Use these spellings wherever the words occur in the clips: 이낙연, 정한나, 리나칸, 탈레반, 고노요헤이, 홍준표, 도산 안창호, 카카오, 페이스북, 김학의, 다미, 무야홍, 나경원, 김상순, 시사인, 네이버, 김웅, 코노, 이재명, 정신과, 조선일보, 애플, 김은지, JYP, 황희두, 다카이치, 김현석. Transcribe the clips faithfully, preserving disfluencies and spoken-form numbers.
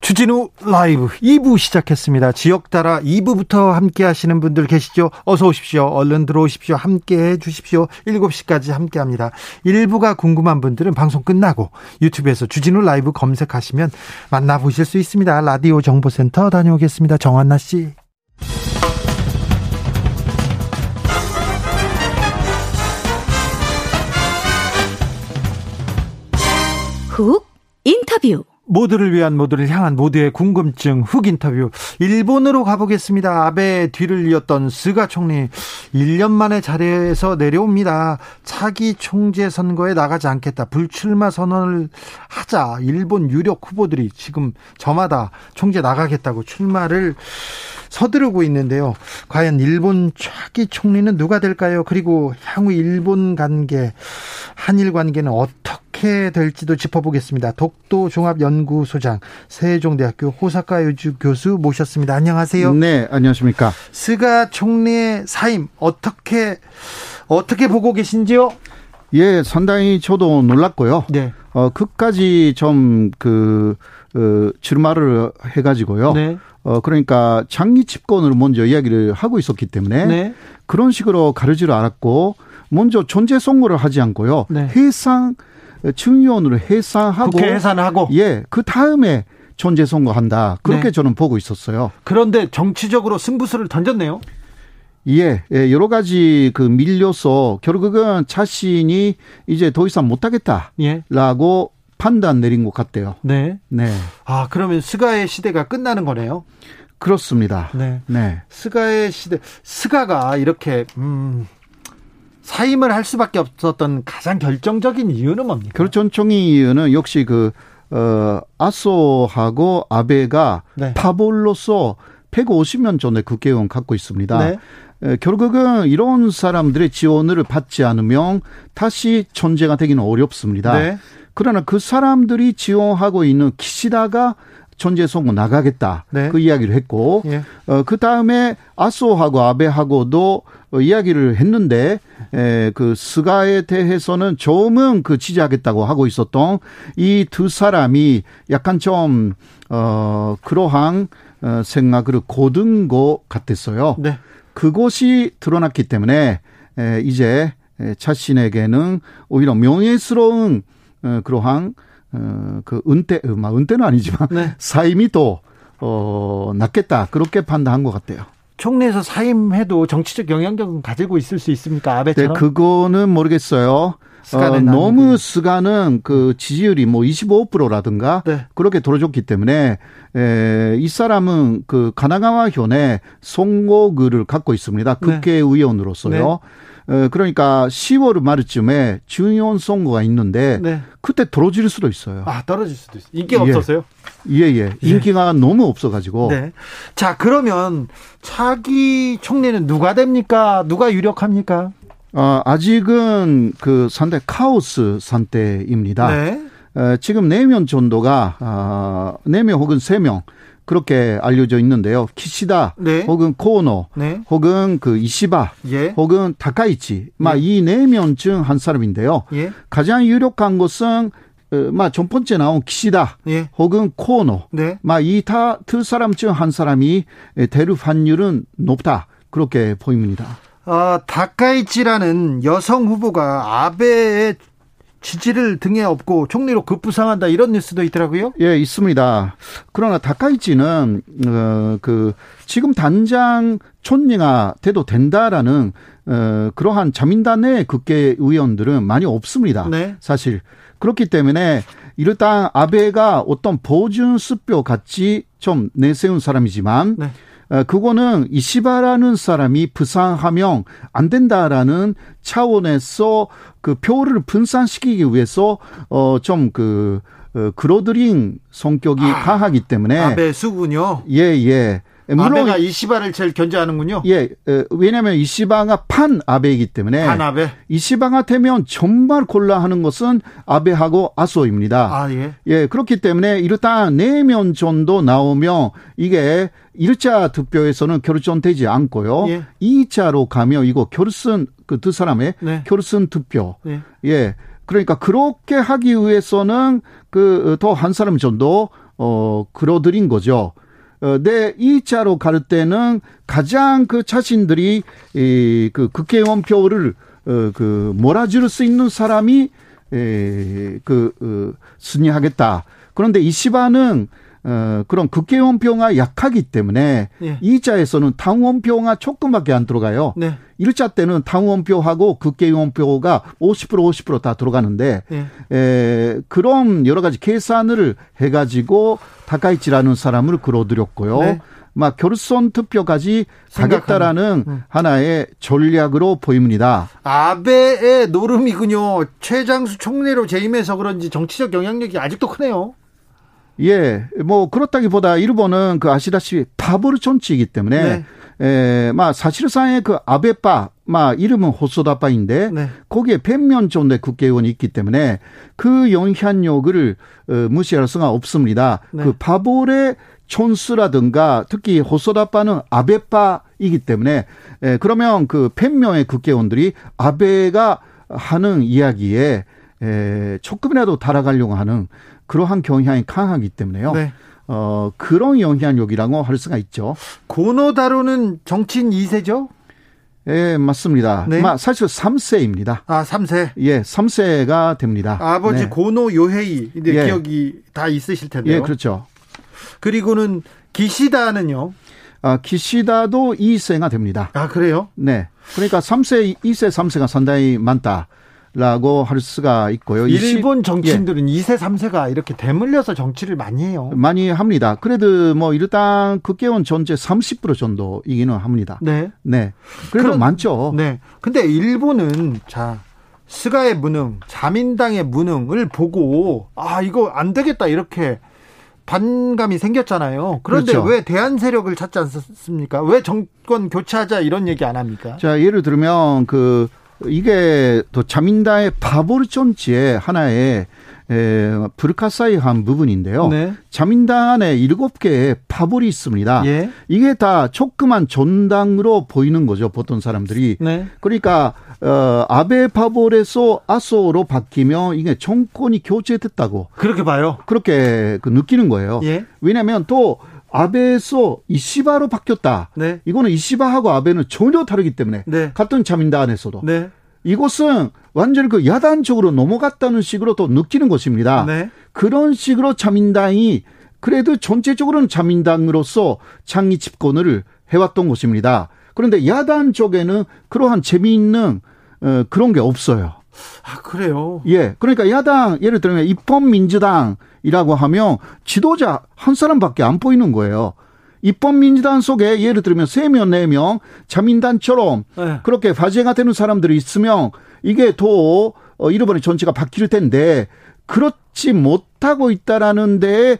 주진우 라이브 이 부 시작했습니다. 지역 따라 이 부부터 함께 하시는 분들 계시죠? 어서 오십시오. 얼른 들어오십시오. 함께해 주십시오. 일곱 시까지 함께합니다. 일 부가 궁금한 분들은 방송 끝나고 유튜브에서 주진우 라이브 검색하시면 만나보실 수 있습니다. 라디오 정보센터 다녀오겠습니다. 정한나 씨. 훅 인터뷰. 모두를 위한, 모두를 향한, 모두의 궁금증 훅 인터뷰. 일본으로 가보겠습니다. 아베 뒤를 이었던 스가 총리, 일 년 만에 자리에서 내려옵니다. 차기 총재 선거에 나가지 않겠다, 불출마 선언을 하자 일본 유력 후보들이 지금 저마다 총재 나가겠다고 출마를 서두르고 있는데요. 과연 일본 차기 총리는 누가 될까요? 그리고 향후 일본 관계, 한일 관계는 어떻게 될지도 짚어보겠습니다. 독도 종합연구소장, 세종대학교 호사카유주 교수 모셨습니다. 안녕하세요. 네, 안녕하십니까. 스가 총리의 사임 어떻게 어떻게 보고 계신지요? 예, 상당히 저도 놀랐고요. 네. 어, 끝까지 좀 그 어, 출마를 해가지고요. 네. 어, 그러니까 장기 집권을 먼저 이야기를 하고 있었기 때문에 네. 그런 식으로 가르질 않았고, 먼저 존재 선거를 하지 않고요. 네. 해산, 중의원으로 해산하고. 국회 해산하고. 예. 그 다음에 존재 선거한다. 그렇게 네. 저는 보고 있었어요. 그런데 정치적으로 승부수를 던졌네요. 예, 예, 여러 가지 그 밀려서 결국은 자신이 이제 더 이상 못하겠다라고 예. 판단 내린 것 같대요. 네. 네. 아, 그러면 스가의 시대가 끝나는 거네요? 그렇습니다. 네. 네. 스가의 시대, 스가가 이렇게, 음, 사임을 할 수밖에 없었던 가장 결정적인 이유는 뭡니까? 결정적인 이유는 역시 그, 어, 아소하고 아베가 네. 파벌로서 백오십 년 전에 국회의원 갖고 있습니다. 네. 결국은 이런 사람들의 지원을 받지 않으면 다시 존재가 되기는 어렵습니다. 네. 그러나 그 사람들이 지원하고 있는 키시다가 존재 선거 나가겠다. 네. 그 이야기를 했고 예. 어, 그다음에 아소하고 아베하고도 어, 이야기를 했는데 에, 그 스가에 대해서는 조금은 그 지지하겠다고 하고 있었던 이 두 사람이 약간 좀 어, 그러한 어, 생각을 고든 것 같았어요. 네. 그것이 드러났기 때문에 에, 이제 자신에게는 오히려 명예스러운 어, 그러한 어, 그 은퇴, 막 은퇴는 아니지만 네. 사임이 또 어, 낫겠다, 그렇게 판단한 것 같아요. 총리에서 사임해도 정치적 영향력은 가지고 있을 수 있습니까, 아베처럼? 네, 그거는 모르겠어요. 어, 너무 스가는 그 지지율이 뭐 이십오 퍼센트라든가 네. 그렇게 돌아줬기 때문에 에, 이 사람은 그 가나가와 현의 선거구를 갖고 있습니다. 국회의원으로서요. 네. 네. 에, 그러니까 시월 말쯤에 중요한 선거가 있는데 네. 그때 떨어질 수도 있어요. 아, 떨어질 수도 있어요. 인기가 예. 없었어요? 예예. 예. 인기가 예. 너무 없어가지고. 네. 자, 그러면 차기 총리는 누가 됩니까? 누가 유력합니까? 어, 아직은 그 상태, 카오스 상태입니다. 네. 어, 지금 네 명 정도가, 어, 네 명 혹은 세 명, 그렇게 알려져 있는데요. 키시다, 네. 혹은 코노, 네. 혹은 그 이시바, 예. 혹은 다카이치, 막 이 네 명 중 한 사람인데요. 예. 가장 유력한 것은 막 첫 번째 나온 키시다 예. 혹은 코노, 네. 막 이 다 두 사람 중 한 사람이 대립 확률은 높다, 그렇게 보입니다. 어, 다카이치라는 여성 후보가 아베의 지지를 등에 업고 총리로 급부상한다, 이런 뉴스도 있더라고요. 예, 있습니다. 그러나 다카이치는 어, 그 지금 당장 총리가 돼도 된다라는 어, 그러한 자민당의 국회의원들은 많이 없습니다. 네. 사실 그렇기 때문에 일단 아베가 어떤 보증수표 같이 좀 내세운 사람이지만 네. 그거는 이시바라는 사람이 부상하면 안 된다라는 차원에서 그 표를 분산시키기 위해서 어 좀 그 그로드링 성격이 아, 강하기 때문에. 아베 수군요. 예예. 예. 물론 아베가 이시바를 제일 견제하는군요. 예, 왜냐하면 이시바가 판 아베이기 때문에. 판 아베. 이시바가 되면 정말 곤란하는 것은 아베하고 아소입니다. 아 예. 예, 그렇기 때문에 이렇다 내면 전도 나오며 이게 일 차 득표에서는 결정되지 않고요. 예. 이 차로 가며 이거 결승 그 두 사람의 네. 결승 득표. 예. 예. 그러니까 그렇게 하기 위해서는 그 더 한 사람 정도 어 끌어들인 거죠. 내 이 차로 갈 때는 가장 그 자신들이 이 그 국회의원 표를 어 그 몰아줄 수 있는 사람이 에 그 승리하겠다. 그런데 이시바는 어 그런 국회의원 표가 약하기 때문에 네. 이 차에서는 당원 표가 조금밖에 안 들어가요. 네. 일 차 때는 당원 표하고 국회의원 표가 오십 퍼센트 오십 퍼센트 다 들어가는데 네. 에, 그런 여러 가지 계산을 해가지고 다카이치라는 사람을 끌어들였고요. 네. 막 결선 투표까지 가겠다라는 네. 하나의 전략으로 보입니다. 아베의 노름이군요. 최장수 총리로 재임해서 그런지 정치적 영향력이 아직도 크네요. 예, 뭐, 그렇다기보다 일본은 그 아시다시피 파벌 정치이기 때문에, 네. 에, 막 사실상의 그 아베파, 막 이름은 호소다파인데, 네. 거기에 백명 정도의 국회의원이 있기 때문에 그 영향력을 어, 무시할 수가 없습니다. 네. 그 파벌의 촌수라든가 특히 호소다파는 아베파이기 때문에, 에, 그러면 그 백명의 국회의원들이 아베가 하는 이야기에 에, 조금이라도 달아가려고 하는 그러한 경향이 강하기 때문에요. 네. 어, 그런 영향력이라고 할 수가 있죠. 고노 다루는 정치인 이 세죠? 예, 맞습니다. 네. 사실 삼 세입니다. 아, 삼 세? 예, 삼 세가 됩니다. 아버지 네. 고노요헤이. 근데 예. 기억이 다 있으실 텐데요. 예, 그렇죠. 그리고는 키시다는요? 아, 키시다도 이 세가 됩니다. 아, 그래요? 네. 그러니까 삼 세, 이 세, 삼 세가 상당히 많다. 라고 할 수가 있고요. 일본 정치인들은 예. 이 세, 삼 세가 이렇게 대물려서 정치를 많이 해요. 많이 합니다. 그래도 뭐 일단 국회의원 전체 삼십 퍼센트 정도이기는 합니다. 네. 네. 그래도 그런, 많죠. 네. 근데 일본은 자, 스가의 무능, 자민당의 무능을 보고 아, 이거 안 되겠다 이렇게 반감이 생겼잖아요. 그런데 그렇죠. 왜 대안 세력을 찾지 않습니까? 왜 정권 교체하자 이런 얘기 안 합니까? 자, 예를 들면 그 이게 또 자민당의 파벌 정치의 하나의 불가사의한 부분인데요. 네. 자민당 안에 일곱 개의 파벌이 있습니다. 예. 이게 다 조그만 전당으로 보이는 거죠. 보통 사람들이. 네. 그러니까 어, 아베 파벌에서 아소로 바뀌며 이게 정권이 교체됐다고. 그렇게 봐요. 그렇게 그 느끼는 거예요. 예. 왜냐하면 또 아베에서 이시바로 바뀌었다. 네. 이거는 이시바하고 아베는 전혀 다르기 때문에 네. 같은 자민당 안에서도 네. 이것은 완전히 그 야당 쪽으로 넘어갔다는 식으로 또 느끼는 것입니다. 네. 그런 식으로 자민당이 그래도 전체적으로는 자민당으로서 장기 집권을 해왔던 것입니다. 그런데 야당 쪽에는 그러한 재미있는 어, 그런 게 없어요. 아, 그래요? 예. 그러니까 야당, 예를 들면 입헌민주당이라고 하면 지도자 한 사람밖에 안 보이는 거예요. 입헌민주당 속에 예를 들면 세 명, 네 명, 자민당처럼 네. 그렇게 화제가 되는 사람들이 있으면 이게 더 일본의 정치가 바뀔 텐데 그렇지 못하고 있다라는 데에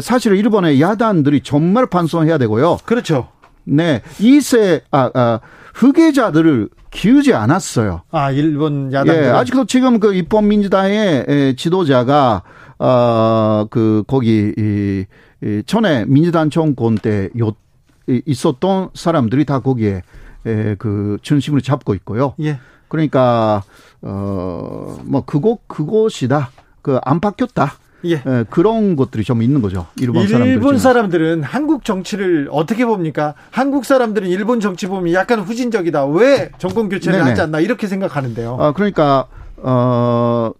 사실 일본의 야당들이 정말 반성해야 되고요. 그렇죠. 네. 이 세, 아, 아, 흑의자들을 키우지 않았어요. 아, 일본 야당. 예, 아직도 지금 그 입헌민주당의 지도자가, 어, 그, 거기, 이, 이, 전에 민주당 정권 때 요, 있었던 사람들이 다 거기에, 에, 그, 중심을 잡고 있고요. 예. 그러니까, 어, 뭐, 그곳, 그곳이다. 그, 안 바뀌었다. 예. 그런 것들이 좀 있는 거죠. 일본 사람들. 일본 사람들은 한국 정치를 어떻게 봅니까? 한국 사람들은 일본 정치 보면 약간 후진적이다. 왜 정권 교체를 네네. 하지 않나 이렇게 생각하는데요. 아, 그러니까 어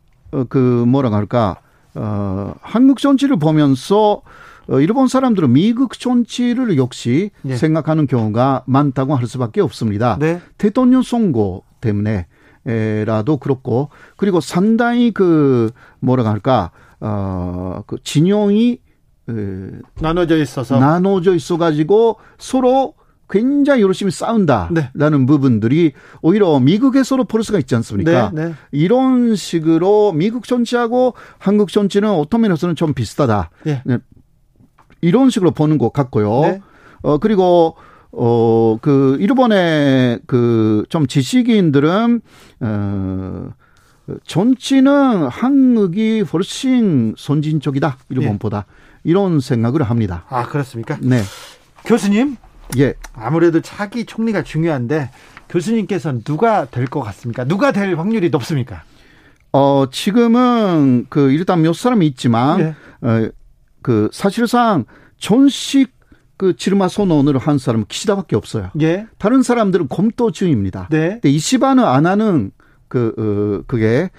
그 뭐라고 할까? 어 한국 정치를 보면서 일본 사람들은 미국 정치를 역시 예. 생각하는 경우가 많다고 할 수밖에 없습니다. 네. 대통령 선거 때문에 에라도 그렇고 그리고 상당히 그 뭐라고 할까? 어, 그 진영이 에, 나눠져 있어서 나눠져 있어가지고 서로 굉장히 열심히 싸운다라는 네. 부분들이 오히려 미국에서도 볼 수가 있지 않습니까? 네, 네. 이런 식으로 미국 정치하고 한국 정치는 어떤 면에서는 좀 비슷하다. 네. 네. 이런 식으로 보는 것 같고요. 네. 어, 그리고, 어, 그, 일본의 그, 좀 지식인들은, 어, 정치는 한국이 훨씬 선진적이다. 일본보다. 예. 이런 생각을 합니다. 아, 그렇습니까? 네. 교수님? 예. 아무래도 차기 총리가 중요한데, 교수님께서는 누가 될 것 같습니까? 누가 될 확률이 높습니까? 어, 지금은 그, 일단 몇 사람이 있지만, 예. 어, 그, 사실상 전식 그 지르마 선언을 한 사람은 키시다밖에 없어요. 예. 다른 사람들은 검토 중입니다. 네. 근데 이시바는 안 하는 그 어, 그게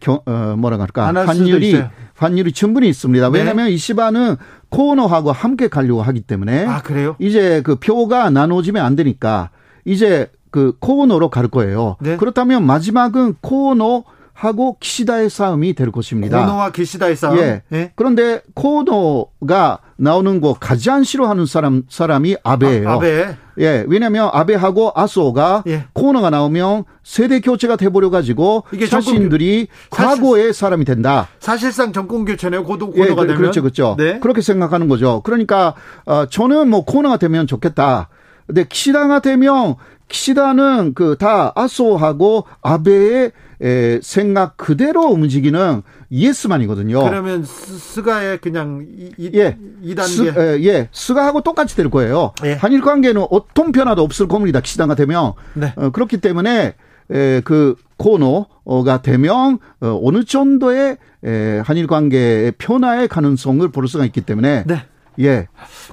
경, 어, 뭐라 할까 환율이 환율이 충분히 있습니다. 왜냐하면 네. 이시바는 코노하고 함께 가려고 하기 때문에. 아 그래요? 이제 그 표가 나눠지면 안 되니까 이제 그 코노로 갈 거예요. 네. 그렇다면 마지막은 코노. 하고 키시다의 싸움이 될 것입니다. 코노와 키시다의 싸움. 예. 예. 그런데 코노가 나오는 거 가장 싫어하는 사람 사람이 아베예요. 아, 아베. 예. 왜냐하면 아베하고 아소가 예. 코노가 나오면 세대 교체가 돼버려 가지고 자신들이 정권... 과거의 사실... 사람이 된다. 사실상 정권 교체네요. 고도 코노가 예, 그, 되면. 그렇죠, 그렇죠. 네. 그렇게 생각하는 거죠. 그러니까 어, 저는 뭐 코노가 되면 좋겠다. 근데 키시다가 되면 키시다는 그 다 아소하고 아베의 에, 생각 그대로 움직이는 예스만이거든요. 그러면 스가의 그냥 이, 예. 이 단계. 스, 에, 예. 스가하고 똑같이 될 거예요. 예. 한일 관계는 어떤 변화도 없을 겁니다. 키시다가 되면. 네. 어, 그렇기 때문에 에, 그 코노가 되면 어, 어느 정도의 에, 한일 관계의 변화의 가능성을 볼 수가 있기 때문에. 네. 예.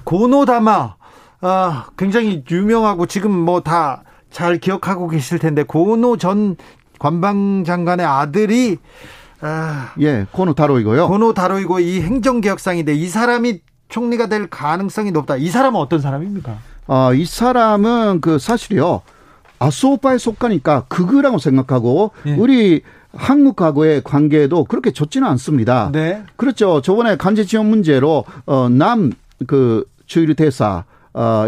고노다마. 아, 굉장히 유명하고 지금 뭐 다 잘 기억하고 계실 텐데 고노 전 관방장관의 아들이 아, 예, 고노 다로이고요. 고노 다로이고 이 행정개혁상인데 이 사람이 총리가 될 가능성이 높다. 이 사람은 어떤 사람입니까? 아, 이 사람은 그 사실이요. 아소파에 속하니까 극우라고 생각하고 예. 우리 한국하고의 관계도 그렇게 좋지는 않습니다. 네. 그렇죠. 저번에 간제지원 문제로 어, 남 그 주일 대사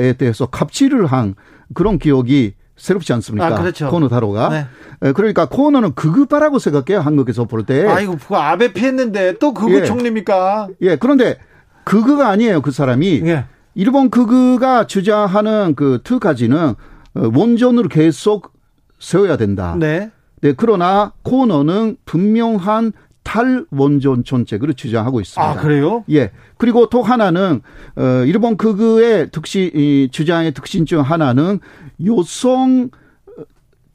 에 대해서 갑질을 한 그런 기억이 새롭지 않습니까? 아, 그렇죠. 코노 다로가. 네. 그러니까 코노는 극우파라고 생각해요. 한국에서 볼 때. 아이고, 그 아베 피했는데 또 극우 예. 총리입니까? 예. 그런데 극우가 아니에요. 그 사람이. 예. 일본 극우가 주장하는 그 두 가지는 원전으로 계속 세워야 된다. 네. 네. 그러나 코노는 분명한 탈원전 정책을 주장하고 있습니다. 아, 그래요? 예. 그리고 또 하나는, 어, 일본 극우의 특시, 이 주장의 특징 중 하나는 여성,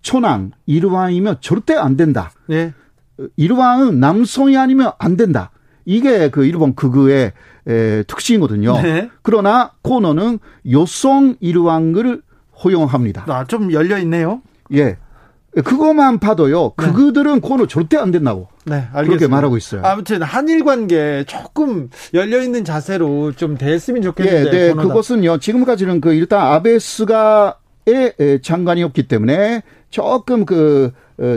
초남, 일왕이면 절대 안 된다. 예. 일왕은 남성이 아니면 안 된다. 이게 그 일본 극우의 에, 특징이거든요. 네. 그러나 코너는 여성 일왕을 허용합니다. 아, 좀 열려있네요. 예. 그것만 봐도요. 네. 그들은 코너 절대 안 된다고. 네, 알겠습니다. 그렇게 말하고 있어요. 아무튼 한일 관계 조금 열려 있는 자세로 좀 됐으면 좋겠는데. 네, 네. 그것은요. 지금까지는 그 일단 아베 스가의 장관이었기 때문에 조금 그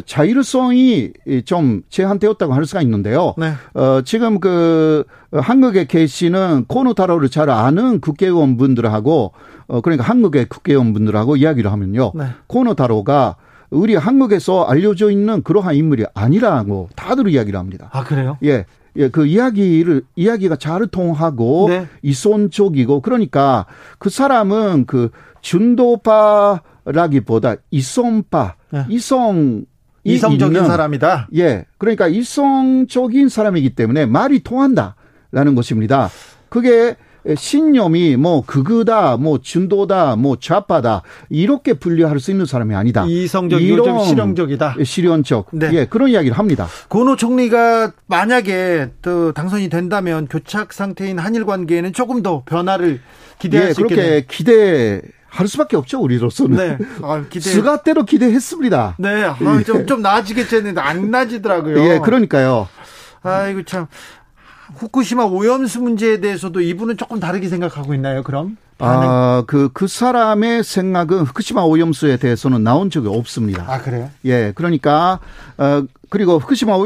자율성이 좀 제한되었다고 할 수가 있는데요. 네. 어, 지금 그 한국에 계시는 코노 다로를 잘 아는 국회의원분들하고 어, 그러니까 한국의 국회의원분들하고 이야기를 하면요. 네. 코노 다로가 우리 한국에서 알려져 있는 그러한 인물이 아니라고 다들 이야기를 합니다. 아, 그래요? 예. 예, 그 이야기를, 이야기가 잘 통하고, 네. 이선적이고, 그러니까 그 사람은 그 준도파라기보다 이성파, 네. 이성, 이성적인 있는, 사람이다? 예. 그러니까 이성적인 사람이기 때문에 말이 통한다라는 것입니다. 그게 신념이 뭐 극우다, 뭐 준도다, 뭐 좌파다 이렇게 분류할 수 있는 사람이 아니다. 이성적이고 좀 실용적이다. 실용적. 네. 예, 그런 이야기를 합니다. 고노 총리가 만약에 또 당선이 된다면 교착 상태인 한일 관계에는 조금 더 변화를 기대할 예, 수 있겠네요. 그렇게 기대할 수밖에 없죠, 우리로서는. 네. 아, 기대. 스가 때로 기대했습니다. 네. 아, 예. 좀, 좀 나아지겠지 했는데 안 나아지더라고요. 예, 그러니까요. 아이고 참. 후쿠시마 오염수 문제에 대해서도 이분은 조금 다르게 생각하고 있나요, 그럼? 아, 그, 그 사람의 생각은 후쿠시마 오염수에 대해서는 나온 적이 없습니다. 아, 그래요? 예, 그러니까, 어, 그리고 후쿠시마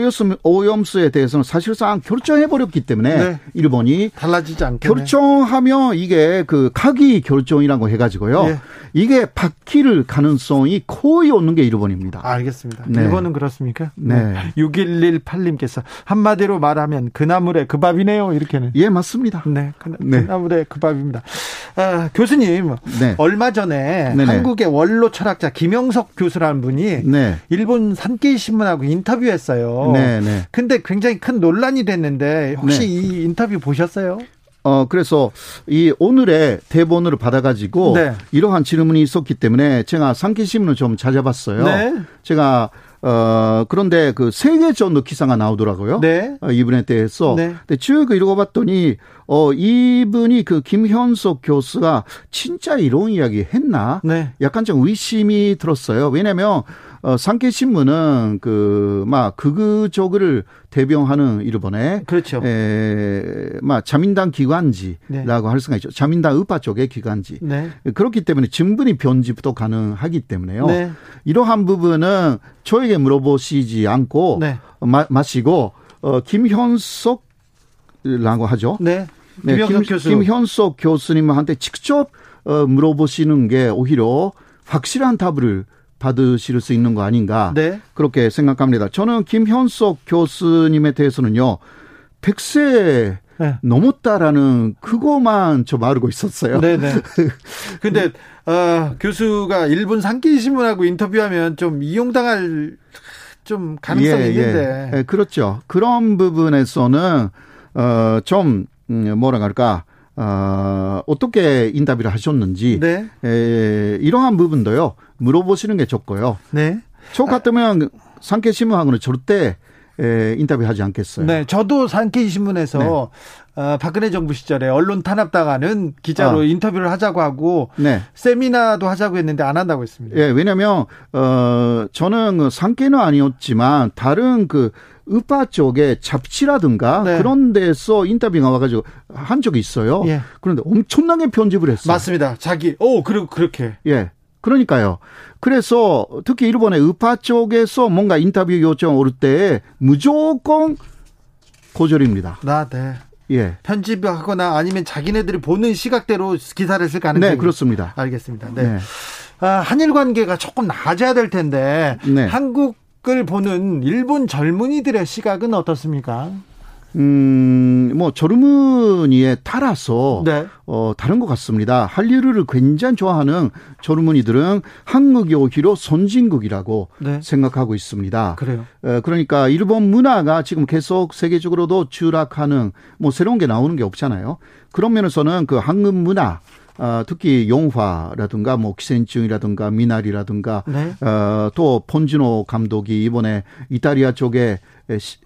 오염수에 대해서는 사실상 결정해버렸기 때문에 네. 일본이 달라지지 않겠네. 결정하며 이게 그 카기 결정이라고 해가지고요. 네. 이게 바뀔 가능성이 거의 없는 게 일본입니다. 알겠습니다. 네. 일본은 그렇습니까? 네. 네. 육일일팔님께서 한마디로 말하면 그나물의 그 밥이네요. 이렇게는. 예, 맞습니다. 네. 그나물의 네. 그 밥입니다. 아, 교수님. 네. 얼마 전에 네네. 한국의 원로 철학자 김현석 교수라는 분이 네. 일본 산케이 신문하고 인터뷰했어요. 네네. 근데 굉장히 큰 논란이 됐는데 혹시 네. 이 인터뷰 보셨어요? 어 그래서 이 오늘의 대본으로 받아가지고 네. 이러한 질문이 있었기 때문에 제가 산케이 신문을 좀 찾아봤어요. 네. 제가 어 그런데 그 세계 전도 기사가 나오더라고요. 네. 어, 이분에 대해서. 네. 근데 쭉 읽어봤더니 어 이분이 그 김현석 교수가 진짜 이런 이야기 했나? 네. 약간 좀 의심이 들었어요. 왜냐하면 어 산케이 신문은 그 막 극우적을 대변하는 일본의 그렇죠. 에 막 자민당 기관지라고 네. 할 수가 있죠. 자민당 우파 쪽의 기관지. 네. 그렇기 때문에 증분이 변집도 가능하기 때문에요. 네. 이러한 부분은 저에게 물어보시지 않고 네. 마, 마시고 어, 김현석이라고 하죠. 네. 네, 김, 교수. 김현석 교수님한테 직접 어, 물어보시는 게 오히려 확실한 답을 받으실 수 있는 거 아닌가 네. 그렇게 생각합니다. 저는 김현석 교수님에 대해서는요. 백 세 네. 넘었다라는 그거만 좀 알고 있었어요. 네네. 근데 어, 교수가 일본 산케이 신문하고 인터뷰하면 좀 이용당할 좀 가능성이 예, 있는데. 예, 그렇죠. 그런 부분에서는 어, 좀 뭐라 할까 어, 어떻게 인터뷰를 하셨는지 네. 에, 이러한 부분도요. 물어보시는 게 좋고요. 네. 저 같으면 아. 산케이 신문하고는 절대 에, 인터뷰하지 않겠어요. 네, 저도 산케이 신문에서 네. 어, 박근혜 정부 시절에 언론 탄압당하는 기자로 아. 인터뷰를 하자고 하고 네. 세미나도 하자고 했는데 안 한다고 했습니다. 예, 네, 왜냐하면 어, 저는 산케이는 아니었지만 다른 그 우파 쪽에 잡지라든가 네. 그런 데서 인터뷰가 와가지고 한 적이 있어요. 예. 그런데 엄청나게 편집을 했어요. 맞습니다. 자기 오 그리고 그렇게 예. 그러니까요. 그래서 특히 일본의 우파 쪽에서 뭔가 인터뷰 요청 올 때 무조건 고졸입니다. 아, 네. 예. 편집하거나 아니면 자기네들이 보는 시각대로 기사를 쓸 가능성이. 네, 그렇습니다. 알겠습니다. 네. 네. 아, 한일 관계가 조금 나아져야 될 텐데 네. 한국을 보는 일본 젊은이들의 시각은 어떻습니까? 음, 뭐, 젊은이에 따라서, 네. 어, 다른 것 같습니다. 한류를 굉장히 좋아하는 젊은이들은 한국이 오히려 선진국이라고 네. 생각하고 있습니다. 그래요. 에, 그러니까 일본 문화가 지금 계속 세계적으로도 추락하는, 뭐, 새로운 게 나오는 게 없잖아요. 그런 면에서는 그 한국 문화, 어, 특히 영화라든가 뭐 기생충이라든가 미나리라든가 네. 어, 또 폰지노 감독이 이번에 이탈리아 쪽에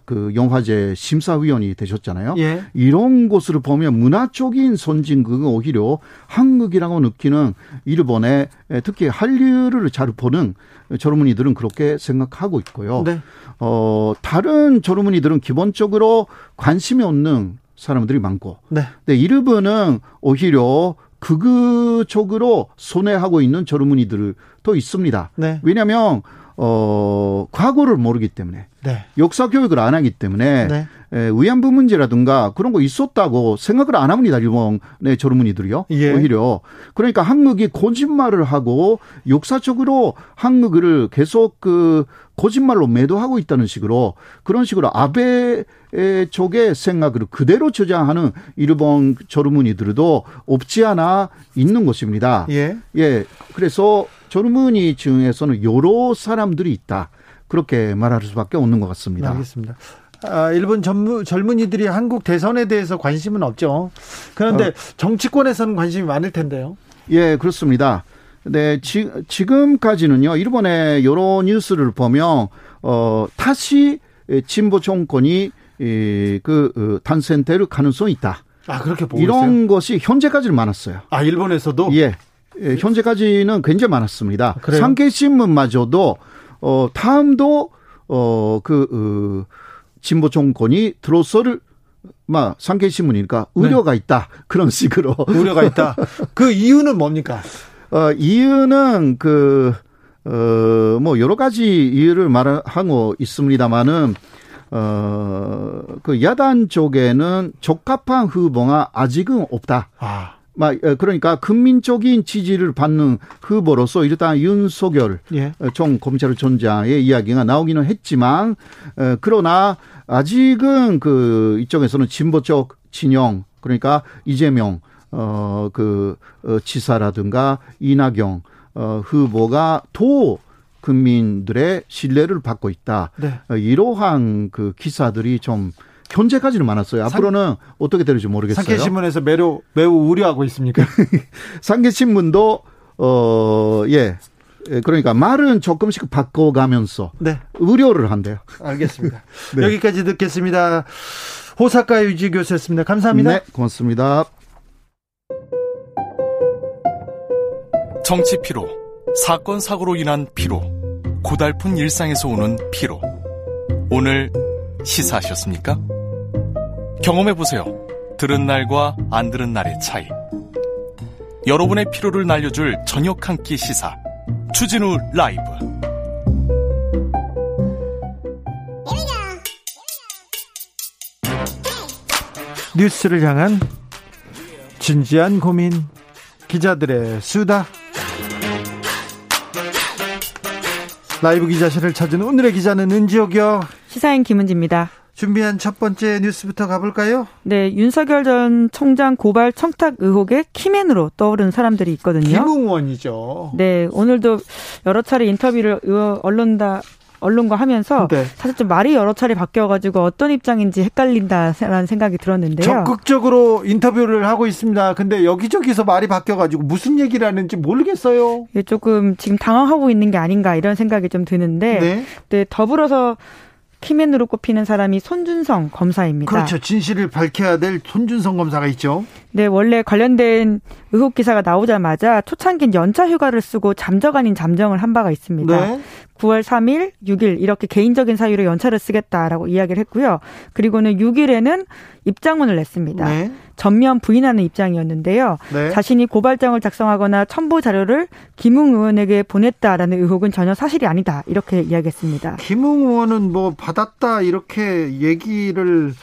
그 영화제 심사위원이 되셨잖아요. 예. 이런 곳을 보면 문화적인 선진국은 오히려 한국이라고 느끼는 일본의 특히 한류를 잘 보는 젊은이들은 그렇게 생각하고 있고요. 네. 어, 다른 젊은이들은 기본적으로 관심이 없는 사람들이 많고 네. 근데 일본은 오히려 극우적으로 손해하고 있는 젊은이들도 있습니다. 네. 왜냐하면 어, 과거를 모르기 때문에 네. 역사 교육을 안 하기 때문에 네. 에, 위안부 문제라든가 그런 거 있었다고 생각을 안 합니다. 일본의 젊은이들이요. 예. 오히려. 그러니까 한국이 거짓말을 하고 역사적으로 한국을 계속 그 거짓말로 매도하고 있다는 식으로 그런 식으로 아베 쪽의 생각을 그대로 저장하는 일본 젊은이들도 없지 않아 있는 것입니다. 예. 예. 그래서 젊은이 중에서는 여러 사람들이 있다. 그렇게 말할 수밖에 없는 것 같습니다. 알겠습니다. 아, 일본 젊은, 젊은이들이 한국 대선에 대해서 관심은 없죠. 그런데 어. 정치권에서는 관심이 많을 텐데요. 예, 그렇습니다. 네, 지, 지금까지는요. 일본의 여러 뉴스를 보면 어, 다시 진보 정권이 이, 그 탄생될 가능성이 있다. 아, 그렇게 보고 이런 있어요? 것이 현재까지는 많았어요. 아, 일본에서도? 예. 예, 현재까지는 굉장히 많았습니다. 그래요? 산케이 신문마저도 어, 다음도 어, 그 어, 진보 정권이 들어서를 막 산케이 신문이니까 우려가 네. 있다 그런 식으로 우려가 있다. 그 이유는 뭡니까? 어, 이유는 그 어, 뭐 여러 가지 이유를 말하고 있습니다만은 어, 그 야단 쪽에는 적합한 후보가 아직은 없다. 아. 막 그러니까 국민적인 지지를 받는 후보로서 일단 윤석열 예. 전 검찰총장의 이야기가 나오기는 했지만 그러나 아직은 그 이쪽에서는 진보적 진영 그러니까 이재명 어, 그 지사라든가 이낙연 어, 후보가 더 국민들의 신뢰를 받고 있다. 네. 이러한 그 기사들이 좀 현재까지는 많았어요. 앞으로는 상... 어떻게 될지 모르겠어요. 상계신문에서 매우, 매우 우려하고 있습니까? 상계신문도 어, 예. 그러니까 말은 조금씩 바꿔가면서 네. 우려를 한대요. 알겠습니다. 네. 여기까지 듣겠습니다. 호사카 유지 교수였습니다. 감사합니다. 네, 고맙습니다. 정치 피로, 사건 사고로 인한 피로, 고달픈 일상에서 오는 피로. 오늘 시사하셨습니까? 경험해보세요. 들은 날과 안 들은 날의 차이. 여러분의 피로를 날려줄 저녁 한 끼 시사 주진우 라이브. 뉴스를 향한 진지한 고민, 기자들의 수다. 라이브 기자실을 찾은 오늘의 기자는 은지옥이요. 시사인 김은지입니다. 준비한 첫 번째 뉴스부터 가볼까요? 네, 윤석열 전 총장 고발 청탁 의혹의 키맨으로 떠오른 사람들이 있거든요. 김웅 의원이죠. 네, 오늘도 여러 차례 인터뷰를 언론다, 언론과 하면서 네. 사실 좀 말이 여러 차례 바뀌어가지고 어떤 입장인지 헷갈린다라는 생각이 들었는데요. 적극적으로 인터뷰를 하고 있습니다. 근데 여기저기서 말이 바뀌어가지고 무슨 얘기를 하는지 모르겠어요. 예, 조금 지금 당황하고 있는 게 아닌가 이런 생각이 좀 드는데 네. 네, 더불어서 키맨으로 꼽히는 사람이 손준성 검사입니다. 그렇죠. 진실을 밝혀야 될 손준성 검사가 있죠. 네, 원래 관련된 의혹 기사가 나오자마자 초창기 연차 휴가를 쓰고 잠적 아닌 잠정을 한 바가 있습니다. 네. 구월 삼일, 육일 이렇게 개인적인 사유로 연차를 쓰겠다라고 이야기를 했고요. 그리고는 육일에는 입장문을 냈습니다. 네. 전면 부인하는 입장이었는데요. 네. 자신이 고발장을 작성하거나 첨부 자료를 김웅 의원에게 보냈다라는 의혹은 전혀 사실이 아니다. 이렇게 이야기했습니다. 김웅 의원은 뭐 받았다 이렇게 얘기를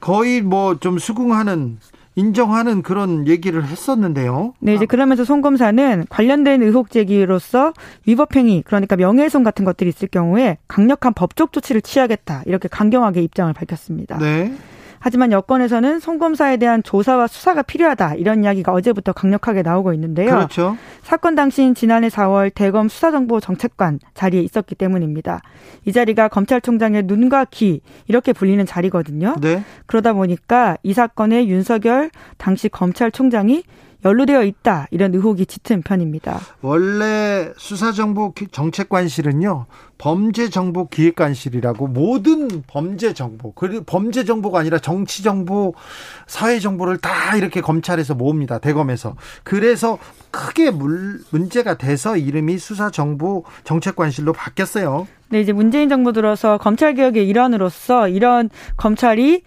거의 뭐 좀 수긍하는 인정하는 그런 얘기를 했었는데요. 네, 이제 그러면서 손 검사는 관련된 의혹 제기로서 위법행위, 그러니까 명예훼손 같은 것들이 있을 경우에 강력한 법적 조치를 취하겠다. 이렇게 강경하게 입장을 밝혔습니다. 네. 하지만 여권에서는 손 검사에 대한 조사와 수사가 필요하다. 이런 이야기가 어제부터 강력하게 나오고 있는데요. 그렇죠. 사건 당시인 지난해 사월 대검 수사정보정책관 자리에 있었기 때문입니다. 이 자리가 검찰총장의 눈과 귀 이렇게 불리는 자리거든요. 네. 그러다 보니까 이 사건에 윤석열 당시 검찰총장이 연루되어 있다. 이런 의혹이 짙은 편입니다. 원래 수사정보정책관실은요. 범죄정보기획관실이라고 모든 범죄정보, 그리고 범죄정보가 아니라 정치정보, 사회정보를 다 이렇게 검찰에서 모읍니다. 대검에서. 그래서 크게 물, 문제가 돼서 이름이 수사정보정책관실로 바뀌었어요. 네, 이제 문재인 정부 들어서 검찰개혁의 일환으로서 이런 검찰이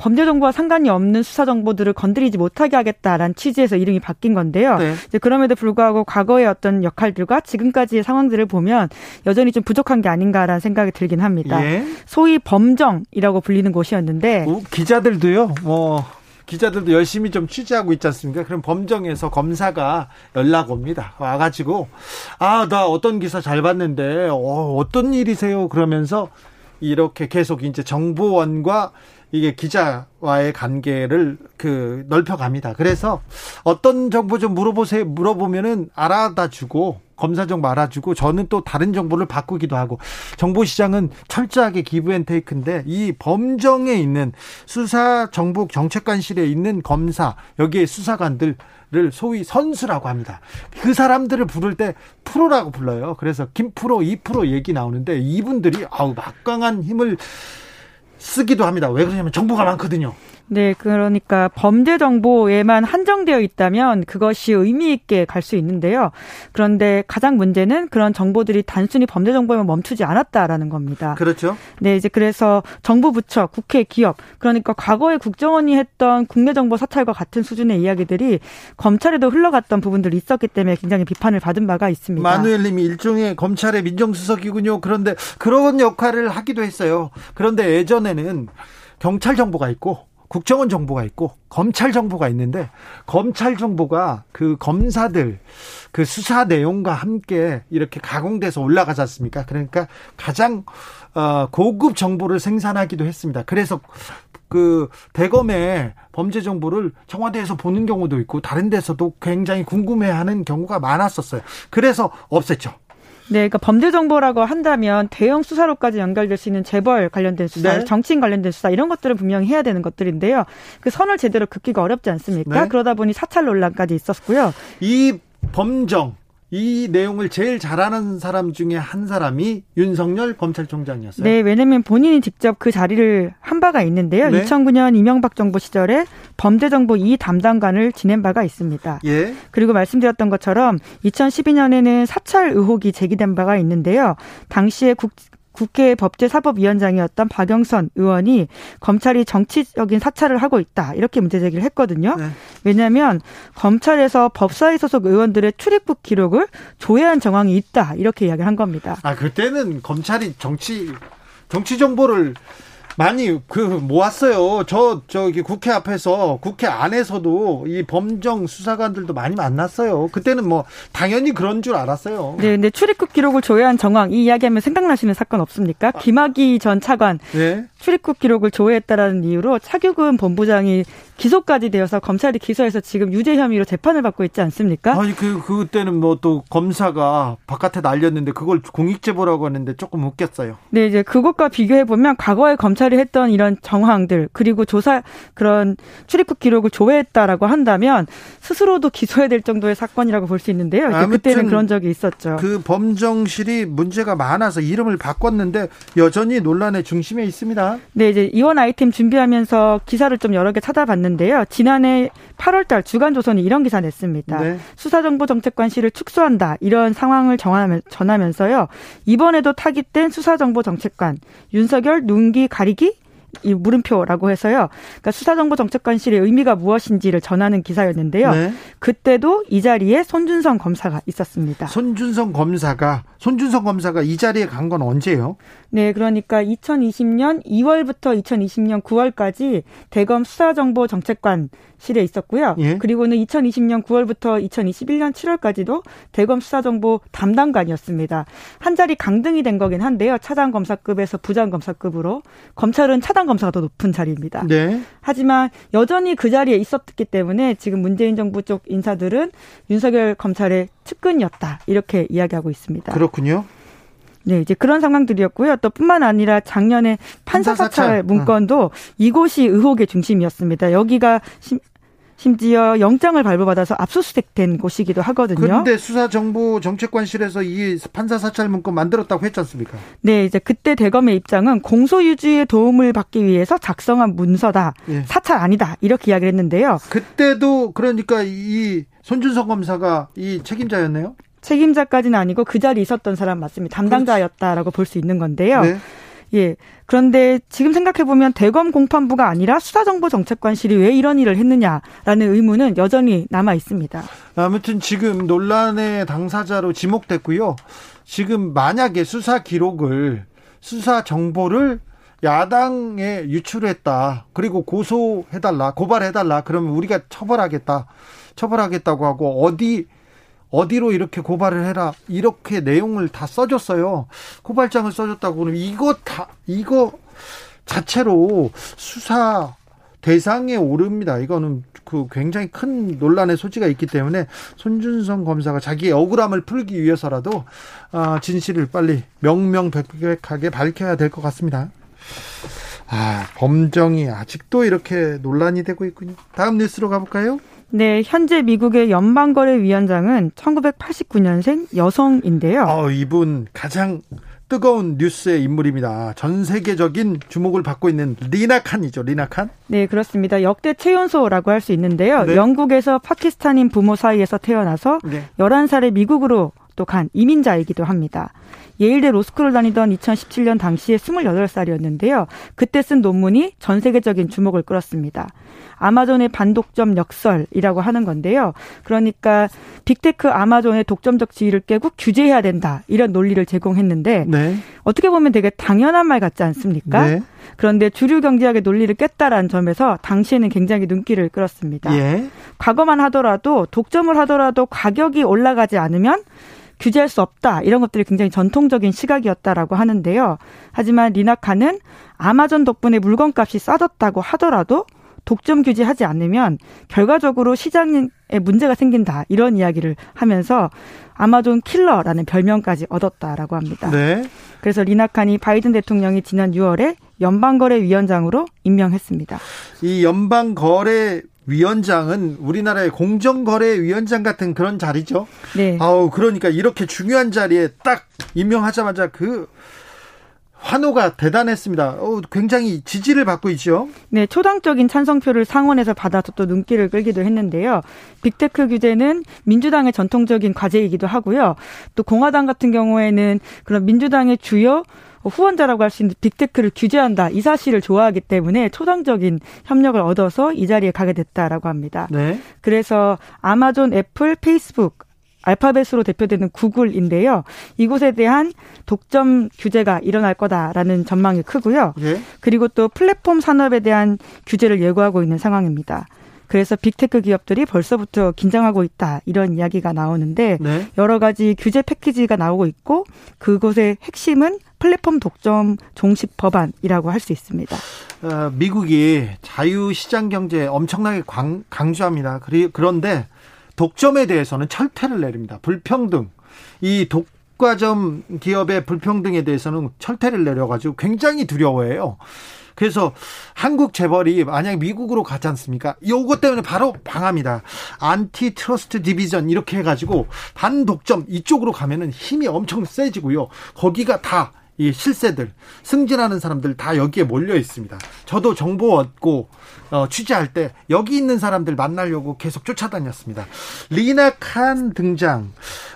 범죄 정보와 상관이 없는 수사 정보들을 건드리지 못하게 하겠다라는 취지에서 이름이 바뀐 건데요. 네. 이제 그럼에도 불구하고 과거의 어떤 역할들과 지금까지의 상황들을 보면 여전히 좀 부족한 게 아닌가라는 생각이 들긴 합니다. 예. 소위 범정이라고 불리는 곳이었는데 오, 기자들도요. 뭐 기자들도 열심히 좀 취재하고 있지 않습니까? 그럼 범정에서 검사가 연락 옵니다. 와가지고 아, 나 어떤 기사 잘 봤는데 어, 어떤 일이세요? 그러면서 이렇게 계속 이제 정보원과 이게 기자와의 관계를 그 넓혀갑니다. 그래서 어떤 정보 좀 물어보세요. 물어보면은 알아다주고 검사 정보 알아주고 저는 또 다른 정보를 바꾸기도 하고 정보 시장은 철저하게 기브앤테이크인데 이 범정에 있는 수사 정보 정책관실에 있는 검사 여기에 수사관들 를 소위 선수라고 합니다. 그 사람들을 부를 때 프로라고 불러요. 그래서 김프로, 이프로 얘기 나오는데 이분들이 아우 막강한 힘을 쓰기도 합니다. 왜 그러냐면 정보가 많거든요. 네, 그러니까 범죄 정보에만 한정되어 있다면 그것이 의미 있게 갈 수 있는데요. 그런데 가장 문제는 그런 정보들이 단순히 범죄 정보에만 멈추지 않았다라는 겁니다. 그렇죠. 네, 이제 그래서 정부 부처, 국회, 기업, 그러니까 과거에 국정원이 했던 국내 정보 사찰과 같은 수준의 이야기들이 검찰에도 흘러갔던 부분들이 있었기 때문에 굉장히 비판을 받은 바가 있습니다. 마누엘 님이 일종의 검찰의 민정수석이군요. 그런데 그런 역할을 하기도 했어요. 그런데 예전에는 경찰 정보가 있고 국정원 정보가 있고 검찰 정보가 있는데, 검찰 정보가 그 검사들 그 수사 내용과 함께 이렇게 가공돼서 올라가지 않습니까? 그러니까 가장 고급 정보를 생산하기도 했습니다. 그래서 그 대검의 범죄 정보를 청와대에서 보는 경우도 있고 다른 데서도 굉장히 궁금해하는 경우가 많았었어요. 그래서 없앴죠. 네, 그러니까 범죄 정보라고 한다면 대형 수사로까지 연결될 수 있는 재벌 관련된 수사, 네. 정치인 관련된 수사, 이런 것들은 분명히 해야 되는 것들인데요. 그 선을 제대로 긋기가 어렵지 않습니까? 네. 그러다 보니 사찰 논란까지 있었고요. 이 범정, 이 내용을 제일 잘하는 사람 중에 한 사람이 윤석열 검찰총장이었어요. 네, 왜냐하면 본인이 직접 그 자리를 한 바가 있는데요. 네. 이천구 년 이명박 정부 시절에 범죄정보 이 담당관을 지낸 바가 있습니다. 예. 그리고 말씀드렸던 것처럼 이천십이 년에는 사찰 의혹이 제기된 바가 있는데요. 당시에 국... 국회 법제사법위원장이었던 박영선 의원이 검찰이 정치적인 사찰을 하고 있다, 이렇게 문제 제기를 했거든요. 네. 왜냐하면 검찰에서 법사위 소속 의원들의 출입국 기록을 조회한 정황이 있다, 이렇게 이야기를 한 겁니다. 아, 그때는 검찰이 정치 정치 정보를 많이 그 모았어요. 저 저기 국회 앞에서, 국회 안에서도 이 범정 수사관들도 많이 만났어요. 그때는 뭐 당연히 그런 줄 알았어요. 네, 근데 출입국 기록을 조회한 정황, 이 이야기하면 생각나시는 사건 없습니까? 아, 김학의 전 차관, 네. 출입국 기록을 조회했다라는 이유로 차규근 본부장이 기소까지 되어서 검찰이 기소해서 지금 유죄 혐의로 재판을 받고 있지 않습니까? 아니 그 그때는 뭐 또 검사가 바깥에 날렸는데 그걸 공익 제보라고 하는데 조금 웃겼어요. 네, 이제 그것과 비교해 보면 과거에 검찰 했던 이런 정황들, 그리고 조사 그런 출입국 기록을 조회했다라고 한다면 스스로도 기소해야 될 정도의 사건이라고 볼 수 있는데요. 그때는 그런 적이 있었죠. 그 범정실이 문제가 많아서 이름을 바꿨는데 여전히 논란의 중심에 있습니다. 네, 이제 이원 아이템 준비하면서 기사를 좀 여러 개 찾아봤는데요. 지난해 팔월 달 주간조선이 이런 기사 냈습니다. 네. 수사정보정책관실을 축소한다, 이런 상황을 정하면, 전하면서요. 이번에도 타깃된 수사정보정책관, 윤석열 눈기 가리 이 물음표라고 해서요. 그러니까 수사정보정책관실의 의미가 무엇인지를 전하는 기사였는데요. 네. 그때도 이 자리에 손준성 검사가 있었습니다. 손준성 검사가 손준성 검사가 이 자리에 간 건 언제예요? 네, 그러니까 이천이십 년 이월부터 이천이십 년 구월까지 대검 수사정보정책관실에 있었고요. 예. 그리고는 이천이십 년 구월부터 이천이십일 년 칠월까지도 대검 수사정보 담당관이었습니다. 한 자리 강등이 된 거긴 한데요. 차장검사급에서 부장검사급으로, 검찰은 차장 검사가 더 높은 자리입니다. 네. 하지만 여전히 그 자리에 있었기 때문에 지금 문재인 정부 쪽 인사들은 윤석열 검찰의 측근이었다, 이렇게 이야기하고 있습니다. 그렇군요. 네, 이제 그런 상황들이었고요. 또 뿐만 아니라 작년에 판사 사찰 문건도 어. 이곳이 의혹의 중심이었습니다. 여기가 심, 심지어 영장을 발부받아서 압수수색된 곳이기도 하거든요. 그런데 수사정보정책관실에서 이 판사 사찰 문건 만들었다고 했지 않습니까? 네, 이제 그때 대검의 입장은 공소유지의 도움을 받기 위해서 작성한 문서다, 예. 사찰 아니다, 이렇게 이야기를 했는데요. 그때도 그러니까 이 손준성 검사가 이 책임자였네요? 책임자까지는 아니고 그 자리에 있었던 사람 맞습니다. 담당자였다라고 볼 수 있는 건데요. 네. 예. 그런데 지금 생각해보면 대검 공판부가 아니라 수사정보정책관실이 왜 이런 일을 했느냐라는 의문은 여전히 남아 있습니다. 아무튼 지금 논란의 당사자로 지목됐고요. 지금 만약에 수사 기록을, 수사 정보를 야당에 유출했다, 그리고 고소해달라, 고발해달라, 그러면 우리가 처벌하겠다, 처벌하겠다고 하고 어디 어디로 이렇게 고발을 해라, 이렇게 내용을 다 써줬어요. 고발장을 써줬다고 그러면 이거 다, 이거 자체로 수사 대상에 오릅니다. 이거는 그 굉장히 큰 논란의 소지가 있기 때문에 손준성 검사가 자기의 억울함을 풀기 위해서라도 진실을 빨리 명명백백하게 밝혀야 될 것 같습니다. 아, 범정이 아직도 이렇게 논란이 되고 있군요. 다음 뉴스로 가볼까요? 네, 현재 미국의 연방거래위원장은 천구백팔십구 년생 여성인데요. 어, 이분 가장 뜨거운 뉴스의 인물입니다. 전 세계적인 주목을 받고 있는 리나칸이죠. 리나칸? 네, 그렇습니다. 역대 최연소라고 할 수 있는데요. 네. 영국에서 파키스탄인 부모 사이에서 태어나서 네. 열한 살에 미국으로 또 간 이민자이기도 합니다. 예일대 로스쿨을 다니던 이천십칠 년 당시에 스물여덟 살이었는데요. 그때 쓴 논문이 전 세계적인 주목을 끌었습니다. 아마존의 반독점 역설이라고 하는 건데요. 그러니까 빅테크 아마존의 독점적 지위를 깨고 규제해야 된다. 이런 논리를 제공했는데 네. 어떻게 보면 되게 당연한 말 같지 않습니까? 네. 그런데 주류 경제학의 논리를 깼다라는 점에서 당시에는 굉장히 눈길을 끌었습니다. 예. 과거만 하더라도 독점을 하더라도 가격이 올라가지 않으면 규제할 수 없다. 이런 것들이 굉장히 전통적인 시각이었다라고 하는데요. 하지만 리나칸은 아마존 덕분에 물건값이 싸졌다고 하더라도 독점 규제하지 않으면 결과적으로 시장에 문제가 생긴다. 이런 이야기를 하면서 아마존 킬러라는 별명까지 얻었다라고 합니다. 네. 그래서 리나칸이 바이든 대통령이 지난 유월에 연방거래위원장으로 임명했습니다. 이 연방거래 위원장은 우리나라의 공정거래위원장 같은 그런 자리죠. 네. 아우 그러니까 이렇게 중요한 자리에 딱 임명하자마자 그 환호가 대단했습니다. 어, 굉장히 지지를 받고 있죠. 네, 초당적인 찬성표를 상원에서 받아서 또 눈길을 끌기도 했는데요. 빅테크 규제는 민주당의 전통적인 과제이기도 하고요. 또 공화당 같은 경우에는 그런 민주당의 주요 후원자라고 할 수 있는 빅테크를 규제한다. 이 사실을 좋아하기 때문에 초당적인 협력을 얻어서 이 자리에 가게 됐다라고 합니다. 네. 그래서 아마존, 애플, 페이스북, 알파벳으로 대표되는 구글인데요. 이곳에 대한 독점 규제가 일어날 거다라는 전망이 크고요. 네. 그리고 또 플랫폼 산업에 대한 규제를 예고하고 있는 상황입니다. 그래서 빅테크 기업들이 벌써부터 긴장하고 있다. 이런 이야기가 나오는데 네. 여러 가지 규제 패키지가 나오고 있고 그곳의 핵심은 플랫폼 독점 종식 법안이라고 할 수 있습니다. 어, 미국이 자유시장 경제에 엄청나게 광, 강조합니다. 그리, 그런데 독점에 대해서는 철퇴를 내립니다. 불평등. 이 독과점 기업의 불평등에 대해서는 철퇴를 내려가지고 굉장히 두려워해요. 그래서 한국 재벌이 만약 미국으로 가지 않습니까? 요것 때문에 바로 방합니다. 안티 트러스트 디비전 이렇게 해가지고 반독점 이쪽으로 가면은 힘이 엄청 세지고요. 거기가 다 이 실세들, 승진하는 사람들 다 여기에 몰려 있습니다. 저도 정보 얻고 어, 취재할 때 여기 있는 사람들 만나려고 계속 쫓아다녔습니다. 리나칸 등장,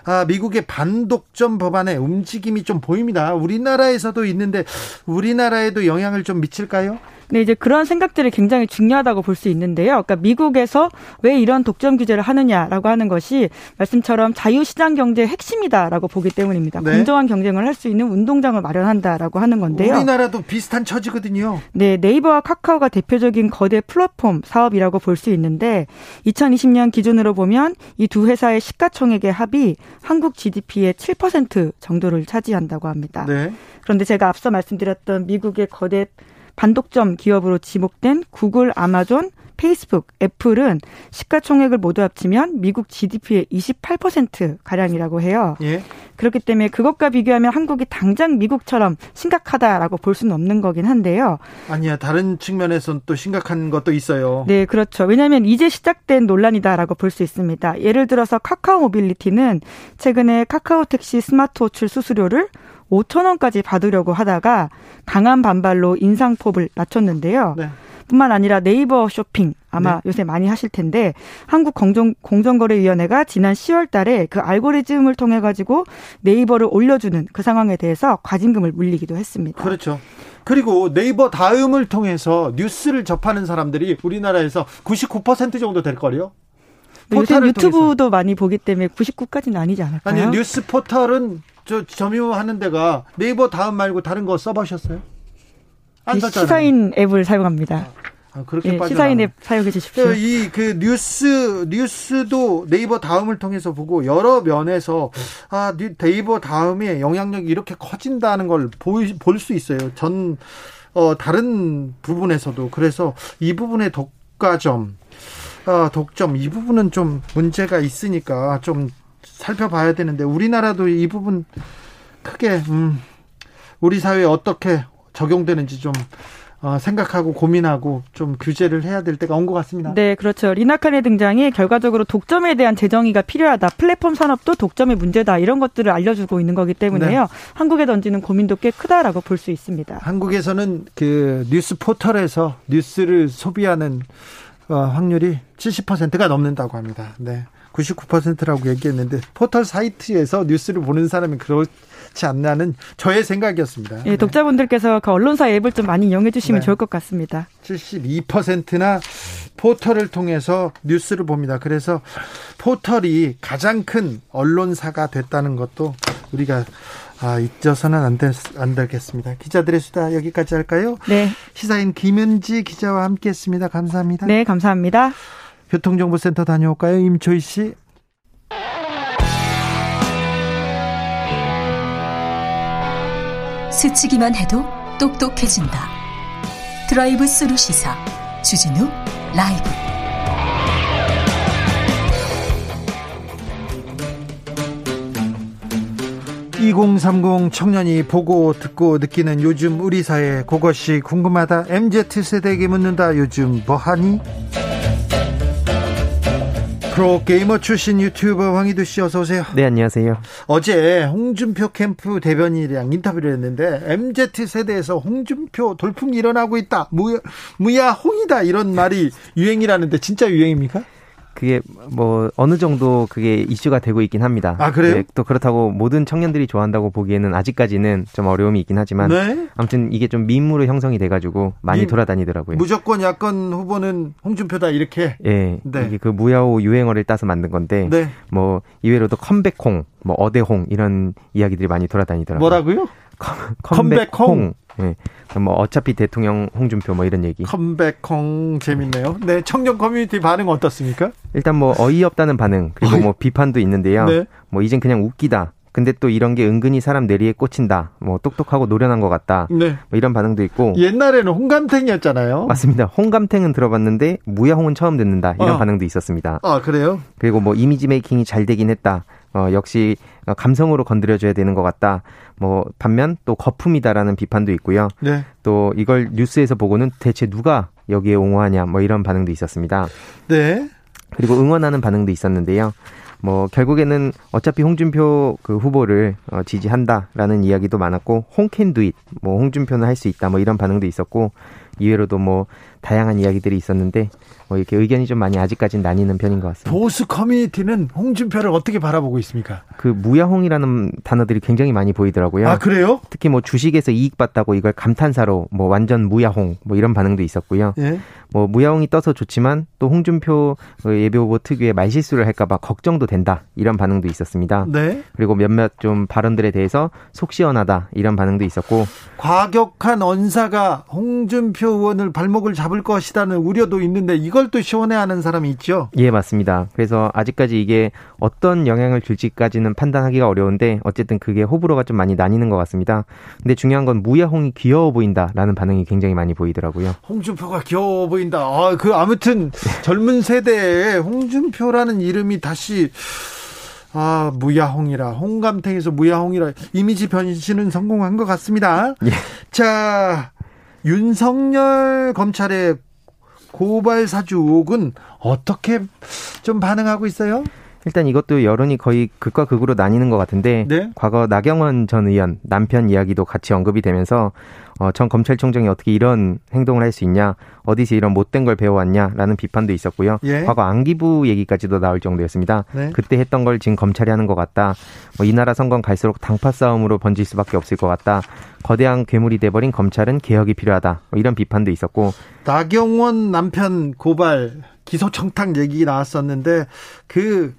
아, 미국의 반독점 법안의 움직임이 좀 보입니다. 우리나라에서도 있는데 우리나라에도 영향을 좀 미칠까요? 네, 이제 그런 생각들이 굉장히 중요하다고 볼 수 있는데요. 그러니까 미국에서 왜 이런 독점 규제를 하느냐라고 하는 것이 말씀처럼 자유시장 경제의 핵심이다라고 보기 때문입니다. 네. 공정한 경쟁을 할 수 있는 운동장을 마련한다라고 하는 건데요. 우리나라도 비슷한 처지거든요. 네, 네이버와 카카오가 대표적인 거대 플랫폼 사업이라고 볼 수 있는데 이천이십 년 기준으로 보면 이 두 회사의 시가총액의 합이 한국 지디피의 칠 퍼센트 정도를 차지한다고 합니다. 네. 그런데 제가 앞서 말씀드렸던 미국의 거대 반독점 기업으로 지목된 구글, 아마존, 페이스북, 애플은 시가총액을 모두 합치면 미국 지디피의 이십팔 퍼센트가량이라고 해요. 예. 그렇기 때문에 그것과 비교하면 한국이 당장 미국처럼 심각하다라고 볼 수는 없는 거긴 한데요. 아니야. 다른 측면에서는 또 심각한 것도 있어요. 네. 그렇죠. 왜냐하면 이제 시작된 논란이다라고 볼 수 있습니다. 예를 들어서 카카오 모빌리티는 최근에 카카오 택시 스마트 호출 수수료를 오천 원까지 받으려고 하다가 강한 반발로 인상폭을 낮췄는데요. 네. 뿐만 아니라 네이버 쇼핑 아마 네. 요새 많이 하실 텐데 한국 공정, 공정거래위원회가 지난 시월 달에 그 알고리즘을 통해 가지고 네이버를 올려주는 그 상황에 대해서 과징금을 물리기도 했습니다. 그렇죠. 그리고 네이버 다음을 통해서 뉴스를 접하는 사람들이 우리나라에서 구십구 퍼센트 정도 될 거예요. 요새 유튜브도 통해서. 많이 보기 때문에 구십구까지는 아니지 않을까요? 아니요. 뉴스 포털은 저 점유하는 데가 네이버 다음 말고 다른 거 써보셨어요? 안 썼잖아요. 시사인 앱을 사용합니다. 아, 그렇게 예, 시사인 앱 사용해 주십시오. 이 그 뉴스 뉴스도 네이버 다음을 통해서 보고 여러 면에서 아 네이버 다음의 영향력이 이렇게 커진다는 걸 보이 볼 수 있어요. 전 어, 다른 부분에서도 그래서 이 부분의 독과점, 어, 독점 이 부분은 좀 문제가 있으니까 좀. 살펴봐야 되는데 우리나라도 이 부분 크게 음, 우리 사회에 어떻게 적용되는지 좀 어, 생각하고 고민하고 좀 규제를 해야 될 때가 온 것 같습니다. 네, 그렇죠. 리나칸의 등장이 결과적으로 독점에 대한 재정의가 필요하다. 플랫폼 산업도 독점의 문제다. 이런 것들을 알려주고 있는 거기 때문에요. 네. 한국에 던지는 고민도 꽤 크다라고 볼 수 있습니다. 한국에서는 그 뉴스 포털에서 뉴스를 소비하는 어, 확률이 칠십 퍼센트가 넘는다고 합니다. 네. 구십구 퍼센트라고 얘기했는데 포털 사이트에서 뉴스를 보는 사람이 그렇지 않나는 저의 생각이었습니다. 예, 독자분들께서 그 언론사 앱을 좀 많이 이용해 주시면 네. 좋을 것 같습니다. 칠십이 퍼센트나 포털을 통해서 뉴스를 봅니다. 그래서 포털이 가장 큰 언론사가 됐다는 것도 우리가 아, 잊어서는 안, 되, 안 되겠습니다. 기자들의 수다 여기까지 할까요? 네. 시사인 김은지 기자와 함께했습니다. 감사합니다. 네, 감사합니다. 교통정보센터 다녀올까요? 임초희 씨. 스치기만 해도 똑똑해진다. 드라이브 스루 시사 주진우 라이브. 이공삼공 청년이 보고 듣고 느끼는 요즘 우리 사회, 그것이 궁금하다. 엠지 세대에게 묻는다. 요즘 뭐하니? 프로게이머 출신 유튜버 황희두 씨 어서 오세요. 네, 안녕하세요. 어제 홍준표 캠프 대변인이랑 인터뷰를 했는데 엠지 세대에서 홍준표 돌풍이 일어나고 있다. 무야, 무야 홍이다 이런 말이 유행이라는데 진짜 유행입니까? 그게 뭐 어느 정도 그게 이슈가 되고 있긴 합니다. 아, 그래요? 네, 또 그렇다고 모든 청년들이 좋아한다고 보기에는 아직까지는 좀 어려움이 있긴 하지만 네? 아무튼 이게 좀 밈으로 형성이 돼가지고 많이 밈, 돌아다니더라고요. 무조건 야권 후보는 홍준표다 이렇게. 예. 네. 이게 그 무야호 유행어를 따서 만든 건데 네. 뭐 이외로도 컴백홍, 뭐 어대홍 이런 이야기들이 많이 돌아다니더라고요. 뭐라고요? 컴백홍. 네. 뭐 어차피 대통령 홍준표 뭐 이런 얘기. 컴백홍 재밌네요. 네, 청년 커뮤니티 반응 어떻습니까? 일단 뭐 어이없다는 반응 그리고 어이? 뭐 비판도 있는데요. 네. 뭐 이젠 그냥 웃기다. 근데 또 이런 게 은근히 사람 내리에 꽂힌다. 뭐 똑똑하고 노련한 것 같다. 네. 뭐 이런 반응도 있고. 옛날에는 홍감탱이었잖아요. 맞습니다. 홍감탱은 들어봤는데 무야홍은 처음 듣는다. 이런 어. 반응도 있었습니다. 아, 그래요? 그리고 뭐 이미지 메이킹이 잘 되긴 했다. 어, 역시 감성으로 건드려줘야 되는 것 같다. 뭐 반면 또 거품이다라는 비판도 있고요. 네. 또 이걸 뉴스에서 보고는 대체 누가 여기에 옹호하냐 뭐 이런 반응도 있었습니다. 네. 그리고 응원하는 반응도 있었는데요. 뭐 결국에는 어차피 홍준표 그 후보를 어, 지지한다라는 이야기도 많았고 홍캔두잇 뭐 홍준표는 할 수 있다 뭐 이런 반응도 있었고 이외로도 뭐 다양한 이야기들이 있었는데 뭐 이렇게 의견이 좀 많이 아직까지는 나뉘는 편인 것 같습니다. 보수 커뮤니티는 홍준표를 어떻게 바라보고 있습니까? 그 무야홍이라는 단어들이 굉장히 많이 보이더라고요. 아, 그래요? 특히 뭐 주식에서 이익 봤다고 이걸 감탄사로 뭐 완전 무야홍 뭐 이런 반응도 있었고요. 예? 뭐 무야홍이 떠서 좋지만 또 홍준표 예비 후보 특유의 말실수를 할까봐 걱정도 된다 이런 반응도 있었습니다. 네. 그리고 몇몇 좀 발언들에 대해서 속 시원하다 이런 반응도 있었고 과격한 언사가 홍준표 의원을 발목을 잡을 것이라는 우려도 있는데 이걸 또 시원해하는 사람이 있죠. 예, 맞습니다. 그래서 아직까지 이게 어떤 영향을 줄지까지는 판단하기가 어려운데 어쨌든 그게 호불호가 좀 많이 나뉘는 것 같습니다. 근데 중요한 건 무야홍이 귀여워 보인다라는 반응이 굉장히 많이 보이더라고요. 홍준표가 귀여워 보인다. 아, 그 아무튼 젊은 세대에 홍준표라는 이름이 다시 아, 무야홍이라. 홍감탱에서 무야홍이라. 이미지 변신은 성공한 것 같습니다. 예. 자, 윤석열 검찰의 고발 사주 의혹은 어떻게 좀 반응하고 있어요? 일단 이것도 여론이 거의 극과 극으로 나뉘는 것 같은데 네? 과거 나경원 전 의원 남편 이야기도 같이 언급이 되면서 어, 전 검찰총장이 어떻게 이런 행동을 할 수 있냐, 어디서 이런 못된 걸 배워왔냐라는 비판도 있었고요. 예? 과거 안기부 얘기까지도 나올 정도였습니다. 네? 그때 했던 걸 지금 검찰이 하는 것 같다. 뭐 이 나라 선거는 갈수록 당파 싸움으로 번질 수밖에 없을 것 같다. 거대한 괴물이 돼버린 검찰은 개혁이 필요하다. 뭐 이런 비판도 있었고. 나경원 남편 고발 기소청탁 얘기 나왔었는데 그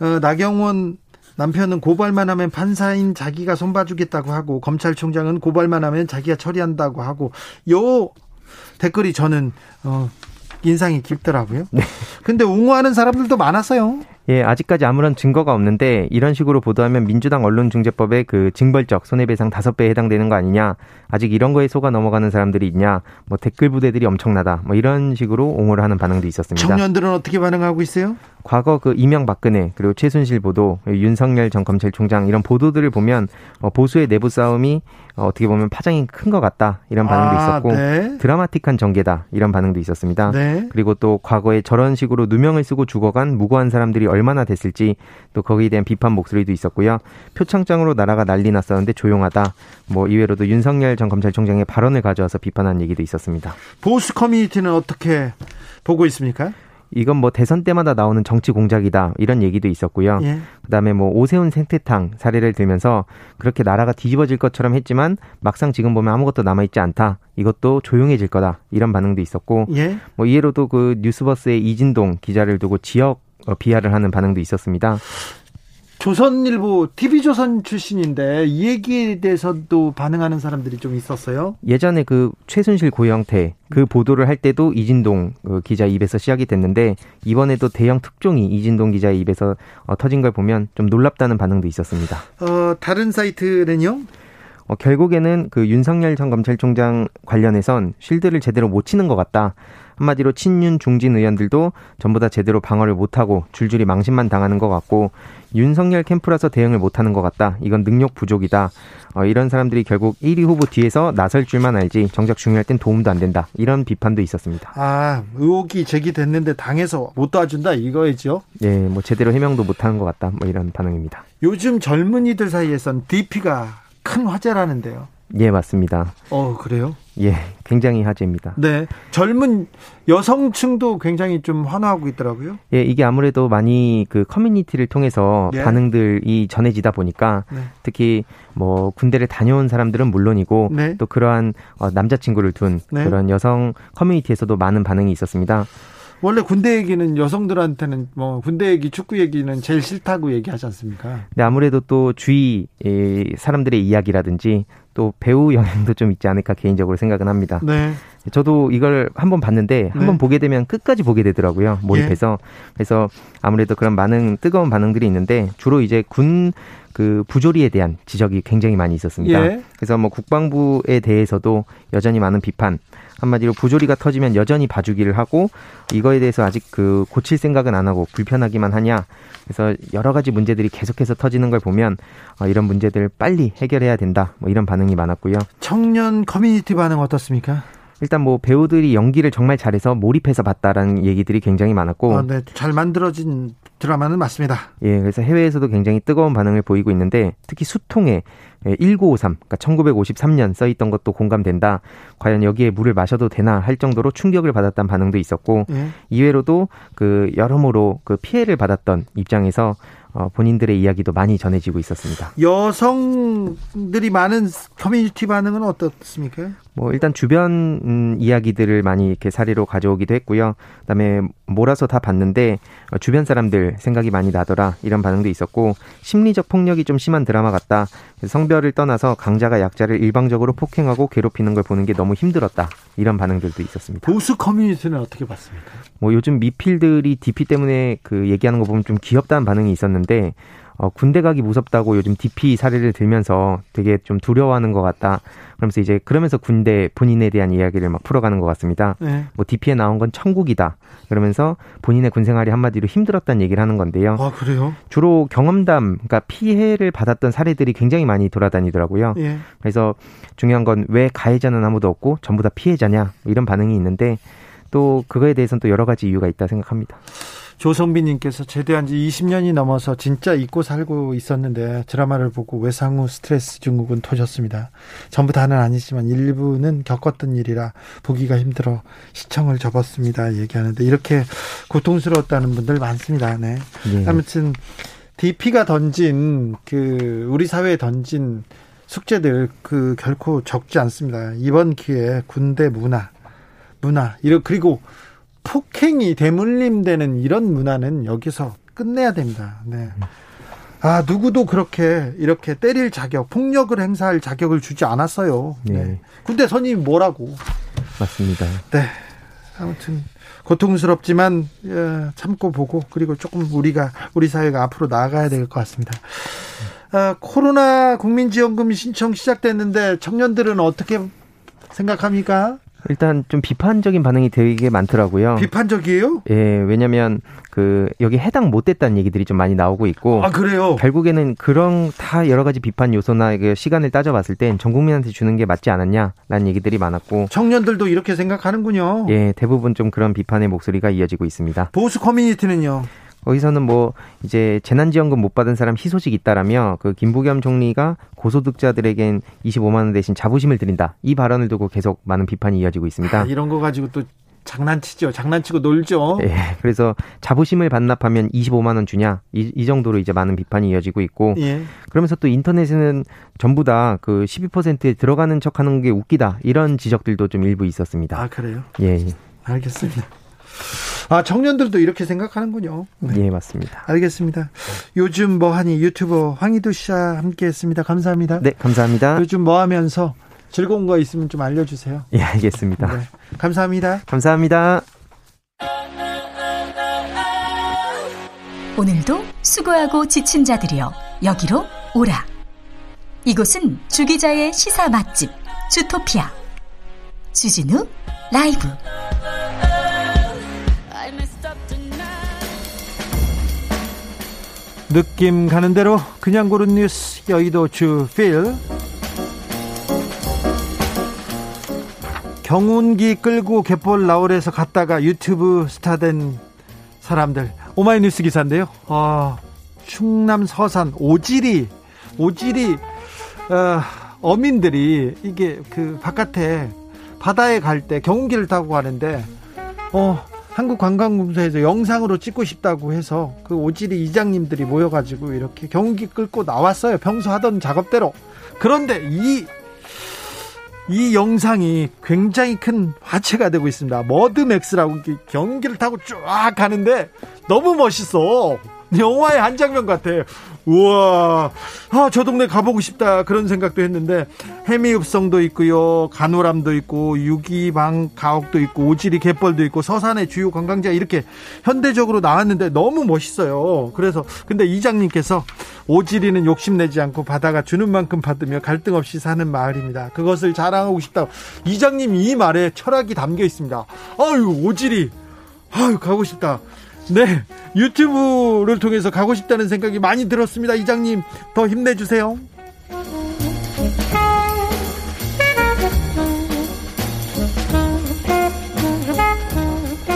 어, 나경원 남편은 고발만 하면 판사인 자기가 손봐주겠다고 하고 검찰총장은 고발만 하면 자기가 처리한다고 하고 요 댓글이 저는 어, 인상이 깊더라고요. 네. 근데 옹호하는 사람들도 많았어요. 예, 아직까지 아무런 증거가 없는데 이런 식으로 보도하면 민주당 언론중재법의 그 징벌적 손해배상 다섯 배에 해당되는 거 아니냐. 아직 이런 거에 속아 넘어가는 사람들이 있냐. 뭐 댓글 부대들이 엄청나다. 뭐 이런 식으로 옹호를 하는 반응도 있었습니다. 청년들은 어떻게 반응하고 있어요? 과거 그 이명박근혜 그리고 최순실 보도, 윤석열 전 검찰총장 이런 보도들을 보면 보수의 내부 싸움이 어떻게 보면 파장이 큰 것 같다 이런 반응도 아, 있었고 네. 드라마틱한 전개다 이런 반응도 있었습니다. 네. 그리고 또 과거에 저런 식으로 누명을 쓰고 죽어간 무고한 사람들이 얼마나 됐을지 또 거기에 대한 비판 목소리도 있었고요. 표창장으로 나라가 난리 났었는데 조용하다. 뭐 이외로도 윤석열 전 검찰총장의 발언을 가져와서 비판한 얘기도 있었습니다. 보수 커뮤니티는 어떻게 보고 있습니까? 이건 뭐 대선 때마다 나오는 정치 공작이다 이런 얘기도 있었고요. 예. 그다음에 뭐 오세훈 생태탕 사례를 들면서 그렇게 나라가 뒤집어질 것처럼 했지만 막상 지금 보면 아무것도 남아있지 않다. 이것도 조용해질 거다 이런 반응도 있었고 예. 뭐 이외로도 그 뉴스버스의 이진동 기자를 두고 지역 비하를 하는 반응도 있었습니다. 조선일보, 티비조선 출신인데 이 얘기에 대해서도 반응하는 사람들이 좀 있었어요. 예전에 그 최순실 고영태 그 보도를 할 때도 이진동 기자 입에서 시작이 됐는데 이번에도 대형 특종이 이진동 기자의 입에서 어, 터진 걸 보면 좀 놀랍다는 반응도 있었습니다. 어, 다른 사이트는요? 어, 결국에는 그 윤석열 전 검찰총장 관련해선 쉴드를 제대로 못 치는 것 같다. 한마디로 친윤 중진 의원들도 전부 다 제대로 방어를 못하고 줄줄이 망신만 당하는 것 같고 윤석열 캠프라서 대응을 못하는 것 같다. 이건 능력 부족이다. 어, 이런 사람들이 결국 일 위 후보 뒤에서 나설 줄만 알지 정작 중요할 땐 도움도 안 된다. 이런 비판도 있었습니다. 아, 의혹이 제기됐는데 당에서 못 도와준다 이거였죠? 예, 뭐 제대로 해명도 못하는 것 같다. 뭐 이런 반응입니다. 요즘 젊은이들 사이에선 디피가 큰 화제라는데요. 예, 맞습니다. 어, 그래요? 예, 굉장히 화제입니다. 네, 젊은 여성층도 굉장히 좀 환호하고 있더라고요. 예, 이게 아무래도 많이 그 커뮤니티를 통해서 예. 반응들이 전해지다 보니까 네. 특히 뭐 군대를 다녀온 사람들은 물론이고 네. 또 그러한 남자친구를 둔 네. 그런 여성 커뮤니티에서도 많은 반응이 있었습니다. 원래 군대 얘기는 여성들한테는 뭐 군대 얘기, 축구 얘기는 제일 싫다고 얘기하지 않습니까? 네, 아무래도 또 주위 사람들의 이야기라든지 또 배우 영향도 좀 있지 않을까 개인적으로 생각은 합니다. 네. 저도 이걸 한번 봤는데 한번 네. 보게 되면 끝까지 보게 되더라고요. 몰입해서. 예. 그래서 아무래도 그런 많은 뜨거운 반응들이 있는데 주로 이제 군 그 부조리에 대한 지적이 굉장히 많이 있었습니다. 예. 그래서 뭐 국방부에 대해서도 여전히 많은 비판. 한마디로 부조리가 터지면 여전히 봐주기를 하고 이거에 대해서 아직 그 고칠 생각은 안 하고 불편하기만 하냐. 그래서 여러 가지 문제들이 계속해서 터지는 걸 보면 이런 문제들 빨리 해결해야 된다. 뭐 이런 반응이 많았고요. 청년 커뮤니티 반응 어떻습니까? 일단 뭐 배우들이 연기를 정말 잘해서 몰입해서 봤다라는 얘기들이 굉장히 많았고 아, 네. 잘 만들어진 드라마는 맞습니다. 예, 그래서 해외에서도 굉장히 뜨거운 반응을 보이고 있는데 특히 수통에 천구백오십삼, 그러니까 천구백오십삼 년 써있던 것도 공감된다. 과연 여기에 물을 마셔도 되나 할 정도로 충격을 받았다는 반응도 있었고 예. 이외로도 그 여러모로 그 피해를 받았던 입장에서 어, 본인들의 이야기도 많이 전해지고 있었습니다. 여성들이 많은 커뮤니티 반응은 어떻습니까? 뭐 일단 주변 음, 이야기들을 많이 이렇게 사례로 가져오기도 했고요. 그다음에 몰아서 다 봤는데 어, 주변 사람들 생각이 많이 나더라 이런 반응도 있었고 심리적 폭력이 좀 심한 드라마 같다. 성별을 떠나서 강자가 약자를 일방적으로 폭행하고 괴롭히는 걸 보는 게 너무 힘들었다. 이런 반응들도 있었습니다. 보수 커뮤니티는 어떻게 봤습니까? 뭐 요즘 미필들이 디피 때문에 그 얘기하는 거 보면 좀 귀엽다는 반응이 있었는데 어, 군대 가기 무섭다고 요즘 디피 사례를 들면서 되게 좀 두려워하는 것 같다. 그러면서 이제 그러면서 군대 본인에 대한 이야기를 막 풀어가는 것 같습니다. 네. 뭐 디피에 나온 건 천국이다. 그러면서 본인의 군 생활이 한마디로 힘들었다는 얘기를 하는 건데요. 아, 그래요? 주로 경험담, 그러니까 피해를 받았던 사례들이 굉장히 많이 돌아다니더라고요. 예. 그래서 중요한 건 왜 가해자는 아무도 없고 전부 다 피해자냐 이런 반응이 있는데 또 그거에 대해서는 또 여러 가지 이유가 있다 생각합니다. 조성빈님께서 제대한 지 이십 년이 넘어서 진짜 잊고 살고 있었는데 드라마를 보고 외상 후 스트레스 증후군 터졌습니다. 전부 다는 아니지만 일부는 겪었던 일이라 보기가 힘들어 시청을 접었습니다. 얘기하는데 이렇게 고통스러웠다는 분들 많습니다. 네. 네. 아무튼 디피가 던진 그 우리 사회에 던진 숙제들 그 결코 적지 않습니다. 이번 기회에 군대 문화, 문화 이런 그리고 폭행이 대물림되는 이런 문화는 여기서 끝내야 됩니다. 네. 아, 누구도 그렇게 이렇게 때릴 자격, 폭력을 행사할 자격을 주지 않았어요. 네. 네. 군대 선임이 뭐라고? 맞습니다. 네. 아무튼 고통스럽지만 예, 참고 보고 그리고 조금 우리가 우리 사회가 앞으로 나아가야 될 것 같습니다. 아, 코로나 국민지원금 신청 시작됐는데 청년들은 어떻게 생각합니까? 일단 좀 비판적인 반응이 되게 많더라고요. 비판적이에요? 예, 왜냐면 그 여기 해당 못됐다는 얘기들이 좀 많이 나오고 있고. 아, 그래요? 결국에는 그런 다 여러 가지 비판 요소나 시간을 따져봤을 땐 전 국민한테 주는 게 맞지 않았냐라는 얘기들이 많았고. 청년들도 이렇게 생각하는군요. 예, 대부분 좀 그런 비판의 목소리가 이어지고 있습니다. 보수 커뮤니티는요? 거기서는 뭐 이제 재난지원금 못 받은 사람 희소식 있다라며 그 김부겸 총리가 고소득자들에겐 이십오만 원 대신 자부심을 드린다. 이 발언을 두고 계속 많은 비판이 이어지고 있습니다. 아, 이런 거 가지고 또 장난치죠. 장난치고 놀죠. 예. 그래서 자부심을 반납하면 이십오만 원 주냐. 이, 이 정도로 이제 많은 비판이 이어지고 있고. 예. 그러면서 또 인터넷에는 전부 다 그 십이 퍼센트에 들어가는 척하는 게 웃기다. 이런 지적들도 좀 일부 있었습니다. 아, 그래요? 예. 알겠습니다. 아, 청년들도 이렇게 생각하는군요. 네, 예, 맞습니다. 알겠습니다. 요즘 뭐하니 유튜버 황희두 씨와 함께했습니다. 감사합니다. 네, 감사합니다. 요즘 뭐하면서 즐거운 거 있으면 좀 알려주세요. 예, 알겠습니다. 네, 감사합니다. 감사합니다. 오늘도 수고하고 지친 자들이여 여기로 오라. 이곳은 주 기자의 시사 맛집 주토피아 주진우 라이브. 느낌 가는 대로 그냥 고른 뉴스 여의도 주필. 경운기 끌고 갯벌 나홀에서 갔다가 유튜브 스타된 사람들. 오마이뉴스 기사인데요. 아, 충남 서산 오지리 오지리 어, 어민들이 이게 그 바깥에 바다에 갈 때 경운기를 타고 가는데 어. 한국관광공사에서 영상으로 찍고 싶다고 해서 그 오지리 이장님들이 모여가지고 이렇게 경운기 끌고 나왔어요. 평소 하던 작업대로. 그런데 이, 이 영상이 굉장히 큰 화제가 되고 있습니다. 머드맥스라고 경운기를 타고 쫙 가는데 너무 멋있어. 영화의 한 장면 같아. 우와, 아, 저 동네 가보고 싶다 그런 생각도 했는데 해미읍성도 있고요, 간호람도 있고 유기방 가옥도 있고 오지리 갯벌도 있고 서산의 주요 관광지가 이렇게 현대적으로 나왔는데 너무 멋있어요. 그래서 근데 이장님께서 오지리는 욕심내지 않고 바다가 주는 만큼 받으며 갈등 없이 사는 마을입니다. 그것을 자랑하고 싶다. 이장님 이 말에 철학이 담겨 있습니다. 아유, 오지리, 아유, 가고 싶다. 네, 유튜브를 통해서 가고 싶다는 생각이 많이 들었습니다. 이장님, 더 힘내주세요.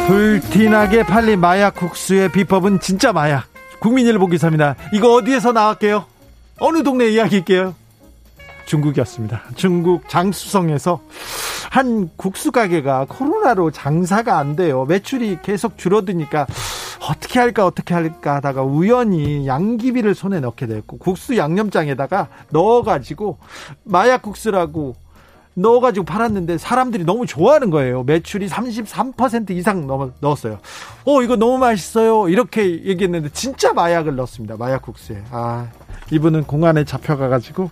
불티나게 팔린 마약 국수의 비법은 진짜 마약. 국민일보 기사입니다. 이거 어디에서 나왔게요? 어느 동네 이야기일게요? 중국이었습니다. 중국 장쑤성에서 한 국수 가게가 코로나로 장사가 안 돼요. 매출이 계속 줄어드니까 어떻게 할까 어떻게 할까 하다가 우연히 양귀비를 손에 넣게 됐고 국수 양념장에다가 넣어가지고 마약 국수라고 넣어가지고 팔았는데 사람들이 너무 좋아하는 거예요. 매출이 삼십삼 퍼센트 이상 넣었어요. 어, 이거 너무 맛있어요 이렇게 얘기했는데 진짜 마약을 넣었습니다. 마약 국수에. 아, 이분은 공안에 잡혀가가지고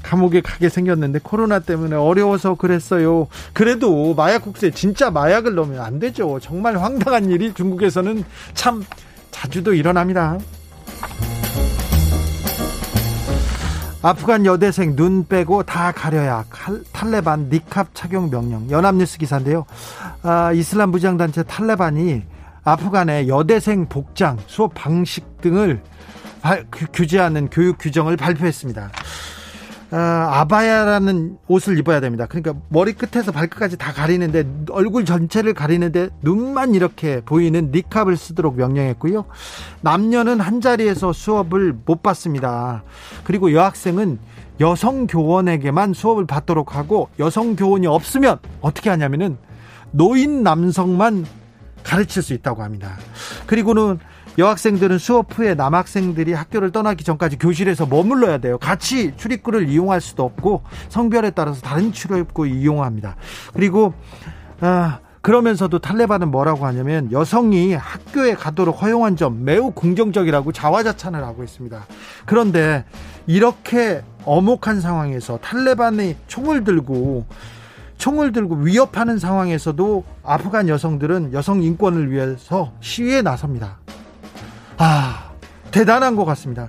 감옥에 가게 생겼는데 코로나 때문에 어려워서 그랬어요. 그래도 마약 국수에 진짜 마약을 넣으면 안 되죠. 정말 황당한 일이 중국에서는 참 자주도 일어납니다. 아프간 여대생 눈 빼고 다 가려야 탈레반 니캅 착용 명령. 연합뉴스 기사인데요. 아, 이슬람 무장단체 탈레반이 아프간의 여대생 복장, 수업 방식 등을 바, 규, 규제하는 교육 규정을 발표했습니다. 아, 아바야라는 옷을 입어야 됩니다. 그러니까 머리끝에서 발끝까지 다 가리는데 얼굴 전체를 가리는데 눈만 이렇게 보이는 니캅을 쓰도록 명령했고요. 남녀는 한자리에서 수업을 못 받습니다. 그리고 여학생은 여성 교원에게만 수업을 받도록 하고 여성 교원이 없으면 어떻게 하냐면은 노인 남성만 가르칠 수 있다고 합니다. 그리고는 여학생들은 수업 후에 남학생들이 학교를 떠나기 전까지 교실에서 머물러야 돼요. 같이 출입구를 이용할 수도 없고 성별에 따라서 다른 출입구 이용합니다. 그리고 아, 그러면서도 탈레반은 뭐라고 하냐면 여성이 학교에 가도록 허용한 점 매우 긍정적이라고 자화자찬을 하고 있습니다. 그런데 이렇게 엄혹한 상황에서 탈레반이 총을 들고 총을 들고 위협하는 상황에서도 아프간 여성들은 여성 인권을 위해서 시위에 나섭니다. 아, 대단한 것 같습니다.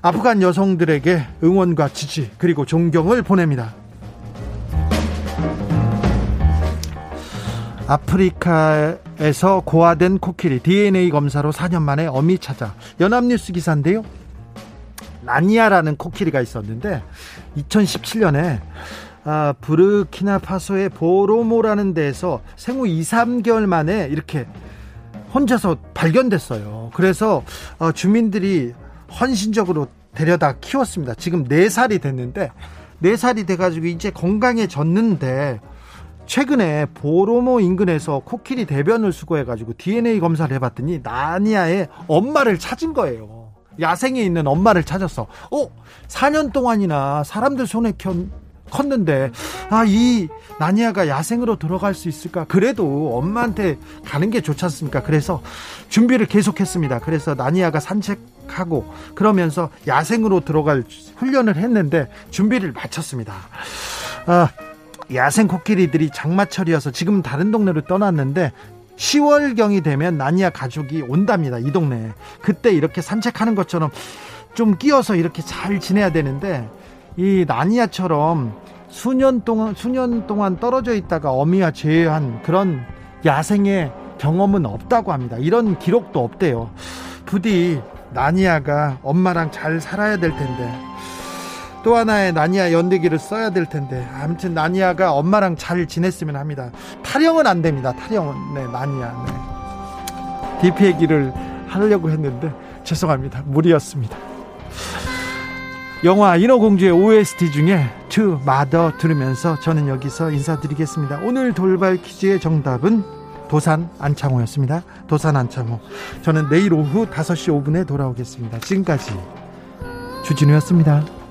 아프간 여성들에게 응원과 지지 그리고 존경을 보냅니다. 아프리카에서 고아된 코끼리 디엔에이 검사로 사 년 만에 어미 찾아. 연합뉴스 기사인데요. 나니아라는 코끼리가 있었는데 이천십칠 년에 아, 부르키나파소의 보로모라는 데에서 생후 이삼 개월 만에 이렇게 혼자서 발견됐어요. 그래서 어, 주민들이 헌신적으로 데려다 키웠습니다. 지금 네 살이 됐는데 네 살이 돼가지고 이제 건강해졌는데 최근에 보로모 인근에서 코끼리 대변을 수거해가지고 디엔에이 검사를 해봤더니 나니아의 엄마를 찾은 거예요. 야생에 있는 엄마를 찾았어. 어? 사 년 동안이나 사람들 손에 컸는데 아, 이 나니아가 야생으로 들어갈 수 있을까? 그래도 엄마한테 가는 게 좋지 않습니까? 그래서 준비를 계속했습니다. 그래서 나니아가 산책하고 그러면서 야생으로 들어갈 훈련을 했는데 준비를 마쳤습니다. 아, 야생 코끼리들이 장마철이어서 지금 다른 동네로 떠났는데 시월경이 되면 나니아 가족이 온답니다. 이 동네에. 그때 이렇게 산책하는 것처럼 좀 끼어서 이렇게 잘 지내야 되는데 이 나니아처럼 수년 동안 수년 동안 떨어져 있다가 어미와 재회한 그런 야생의 경험은 없다고 합니다. 이런 기록도 없대요. 부디 나니아가 엄마랑 잘 살아야 될 텐데 또 하나의 나니아 연대기를 써야 될 텐데 아무튼 나니아가 엄마랑 잘 지냈으면 합니다. 탈영은 안 됩니다. 탈영은 네 나니아 네. 디피 얘기를 하려고 했는데 죄송합니다. 무리였습니다. 영화 인어공주의 오에스티 중에 To Mother 들으면서 저는 여기서 인사드리겠습니다. 오늘 돌발 퀴즈의 정답은 도산 안창호였습니다. 도산 안창호. 저는 내일 오후 다섯 시 오 분에 돌아오겠습니다. 지금까지 주진우였습니다.